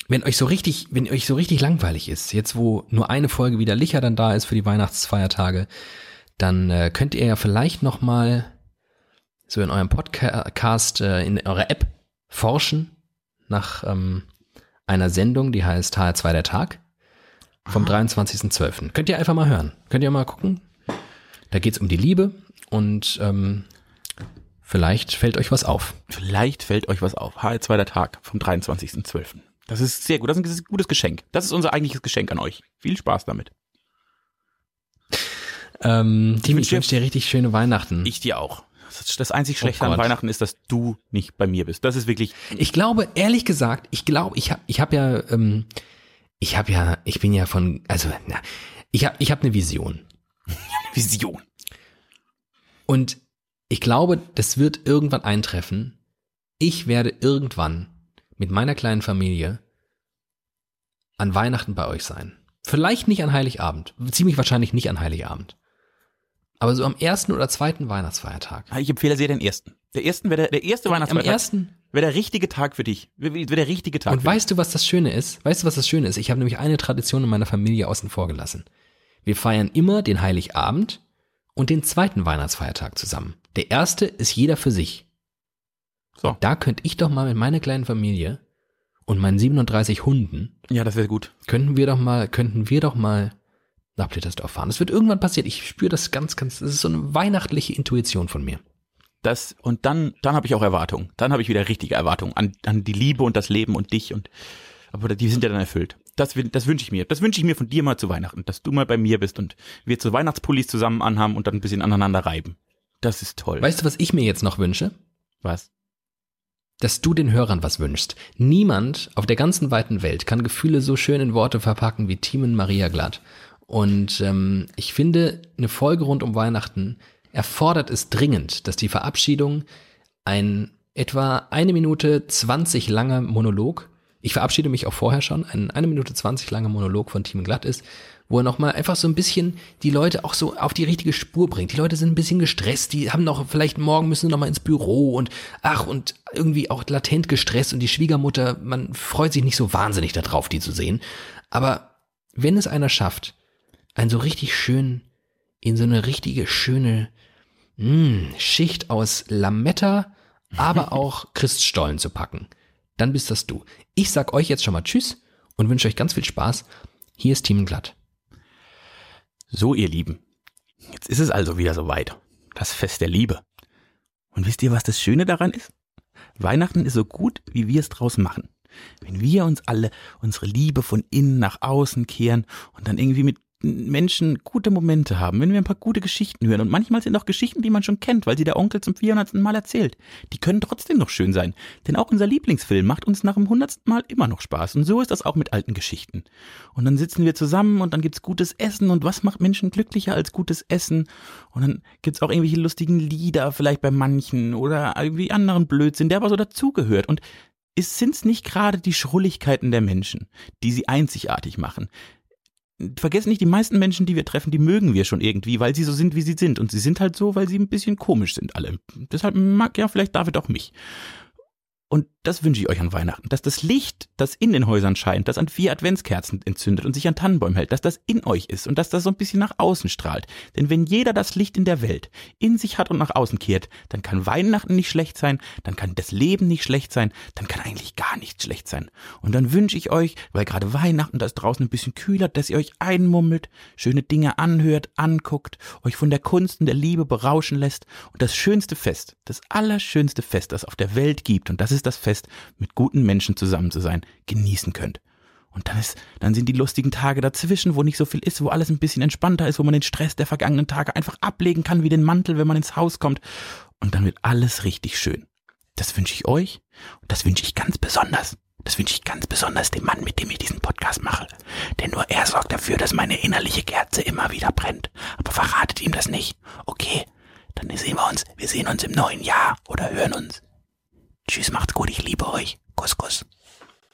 wenn euch so richtig, wenn euch so richtig langweilig ist, jetzt wo nur eine Folge wieder Licher dann da ist für die Weihnachtsfeiertage, dann äh, könnt ihr ja vielleicht noch mal so in eurem Podcast, äh, in eurer App forschen nach ähm, einer Sendung, die heißt H R zwei der Tag vom dreiundzwanzigsten zwölften Könnt ihr einfach mal hören, könnt ihr mal gucken. Da geht's um die Liebe und ähm, vielleicht fällt euch was auf. Vielleicht fällt euch was auf. H R zwei der Tag vom dreiundzwanzigsten zwölften Das ist sehr gut. Das ist ein gutes Geschenk. Das ist unser eigentliches Geschenk an euch. Viel Spaß damit. Ähm, ich Tim, ich wünsche dir richtig schöne Weihnachten. Ich dir auch. Das, das einzig Schlechte oh an Weihnachten ist, dass du nicht bei mir bist. Das ist wirklich... Ich glaube, ehrlich gesagt, ich glaube, ich habe ich hab ja, ähm, ich habe ja, ich bin ja von, also, na, ich habe ich hab eine Vision. Vision. Und ich glaube, das wird irgendwann eintreffen. Ich werde irgendwann mit meiner kleinen Familie an Weihnachten bei euch sein. Vielleicht nicht an Heiligabend. Ziemlich wahrscheinlich nicht an Heiligabend. Aber so am ersten oder zweiten Weihnachtsfeiertag. Ich empfehle sehr den ersten. Der ersten wäre der, der erste Weihnachtsfeiertag. Am ersten wäre der richtige Tag für dich. Wäre der richtige Tag. Und weißt du, was das Schöne ist? Weißt du, was das Schöne ist? Ich habe nämlich eine Tradition in meiner Familie außen vor gelassen. Wir feiern immer den Heiligabend und den zweiten Weihnachtsfeiertag zusammen. Der erste ist jeder für sich. So. Da könnte ich doch mal mit meiner kleinen Familie und meinen siebenunddreißig Hunden. Ja, das wäre gut. Könnten wir doch mal, könnten wir doch mal nach Plittersdorf fahren. Das wird irgendwann passieren. Ich spüre das ganz, ganz, das ist so eine weihnachtliche Intuition von mir. Das, und dann, dann habe ich auch Erwartungen. Dann habe ich wieder richtige Erwartungen an, an die Liebe und das Leben und dich und, aber die sind ja dann erfüllt. Das, das wünsche ich mir. Das wünsche ich mir von dir mal zu Weihnachten, dass du mal bei mir bist und wir zu Weihnachtspullis zusammen anhaben und dann ein bisschen aneinander reiben. Das ist toll. Weißt du, was ich mir jetzt noch wünsche? Was? Dass du den Hörern was wünschst. Niemand auf der ganzen weiten Welt kann Gefühle so schön in Worte verpacken wie Timon Maria Glatt. Und ähm, ich finde, eine Folge rund um Weihnachten erfordert es dringend, dass die Verabschiedung ein etwa eine Minute zwanzig langer Monolog Ich verabschiede mich auch vorher schon. Ein eine Minute zwanzig langer Monolog von Timon Glatt ist, wo er nochmal einfach so ein bisschen die Leute auch so auf die richtige Spur bringt. Die Leute sind ein bisschen gestresst, die haben noch, vielleicht morgen müssen sie nochmal ins Büro und ach, und irgendwie auch latent gestresst und die Schwiegermutter, man freut sich nicht so wahnsinnig darauf, die zu sehen. Aber wenn es einer schafft, einen so richtig schön, in so eine richtige schöne mh, Schicht aus Lametta, aber auch Christstollen zu packen, dann bist das du. Ich sag euch jetzt schon mal Tschüss und wünsche euch ganz viel Spaß. Hier ist Timon Glatt. So, ihr Lieben, jetzt ist es also wieder soweit. Das Fest der Liebe. Und wisst ihr, was das Schöne daran ist? Weihnachten ist so gut, wie wir es draus machen. Wenn wir uns alle unsere Liebe von innen nach außen kehren und dann irgendwie mit Menschen gute Momente haben, wenn wir ein paar gute Geschichten hören. Und manchmal sind auch Geschichten, die man schon kennt, weil sie der Onkel zum vierhundertsten Mal erzählt. Die können trotzdem noch schön sein. Denn auch unser Lieblingsfilm macht uns nach dem hundertsten Mal immer noch Spaß. Und so ist das auch mit alten Geschichten. Und dann sitzen wir zusammen und dann gibt's gutes Essen. Und was macht Menschen glücklicher als gutes Essen? Und dann gibt's auch irgendwelche lustigen Lieder, vielleicht bei manchen oder irgendwie anderen Blödsinn, der aber so dazugehört. Und es sind's nicht gerade die Schrulligkeiten der Menschen, die sie einzigartig machen. Vergesst nicht, die meisten Menschen, die wir treffen, die mögen wir schon irgendwie, weil sie so sind, wie sie sind. Und sie sind halt so, weil sie ein bisschen komisch sind alle. Deshalb mag ja vielleicht David auch mich. Und das wünsche ich euch an Weihnachten, dass das Licht, das in den Häusern scheint, das an vier Adventskerzen entzündet und sich an Tannenbäumen hält, dass das in euch ist und dass das so ein bisschen nach außen strahlt. Denn wenn jeder das Licht in der Welt in sich hat und nach außen kehrt, dann kann Weihnachten nicht schlecht sein, dann kann das Leben nicht schlecht sein, dann kann eigentlich gar nichts schlecht sein. Und dann wünsche ich euch, weil gerade Weihnachten, da ist draußen ein bisschen kühler, dass ihr euch einmummelt, schöne Dinge anhört, anguckt, euch von der Kunst und der Liebe berauschen lässt und das schönste Fest, das allerschönste Fest, das es auf der Welt gibt, und das ist das Fest, mit guten Menschen zusammen zu sein, genießen könnt. Und dann, ist, dann sind die lustigen Tage dazwischen, wo nicht so viel ist, wo alles ein bisschen entspannter ist, wo man den Stress der vergangenen Tage einfach ablegen kann wie den Mantel, wenn man ins Haus kommt. Und dann wird alles richtig schön. Das wünsche ich euch und das wünsche ich ganz besonders. Das wünsche ich ganz besonders dem Mann, mit dem ich diesen Podcast mache. Denn nur er sorgt dafür, dass meine innerliche Kerze immer wieder brennt. Aber verratet ihm das nicht. Okay, dann sehen wir uns. Wir sehen uns im neuen Jahr oder hören uns. Tschüss, macht's gut, ich liebe euch. Kuss, Kuss.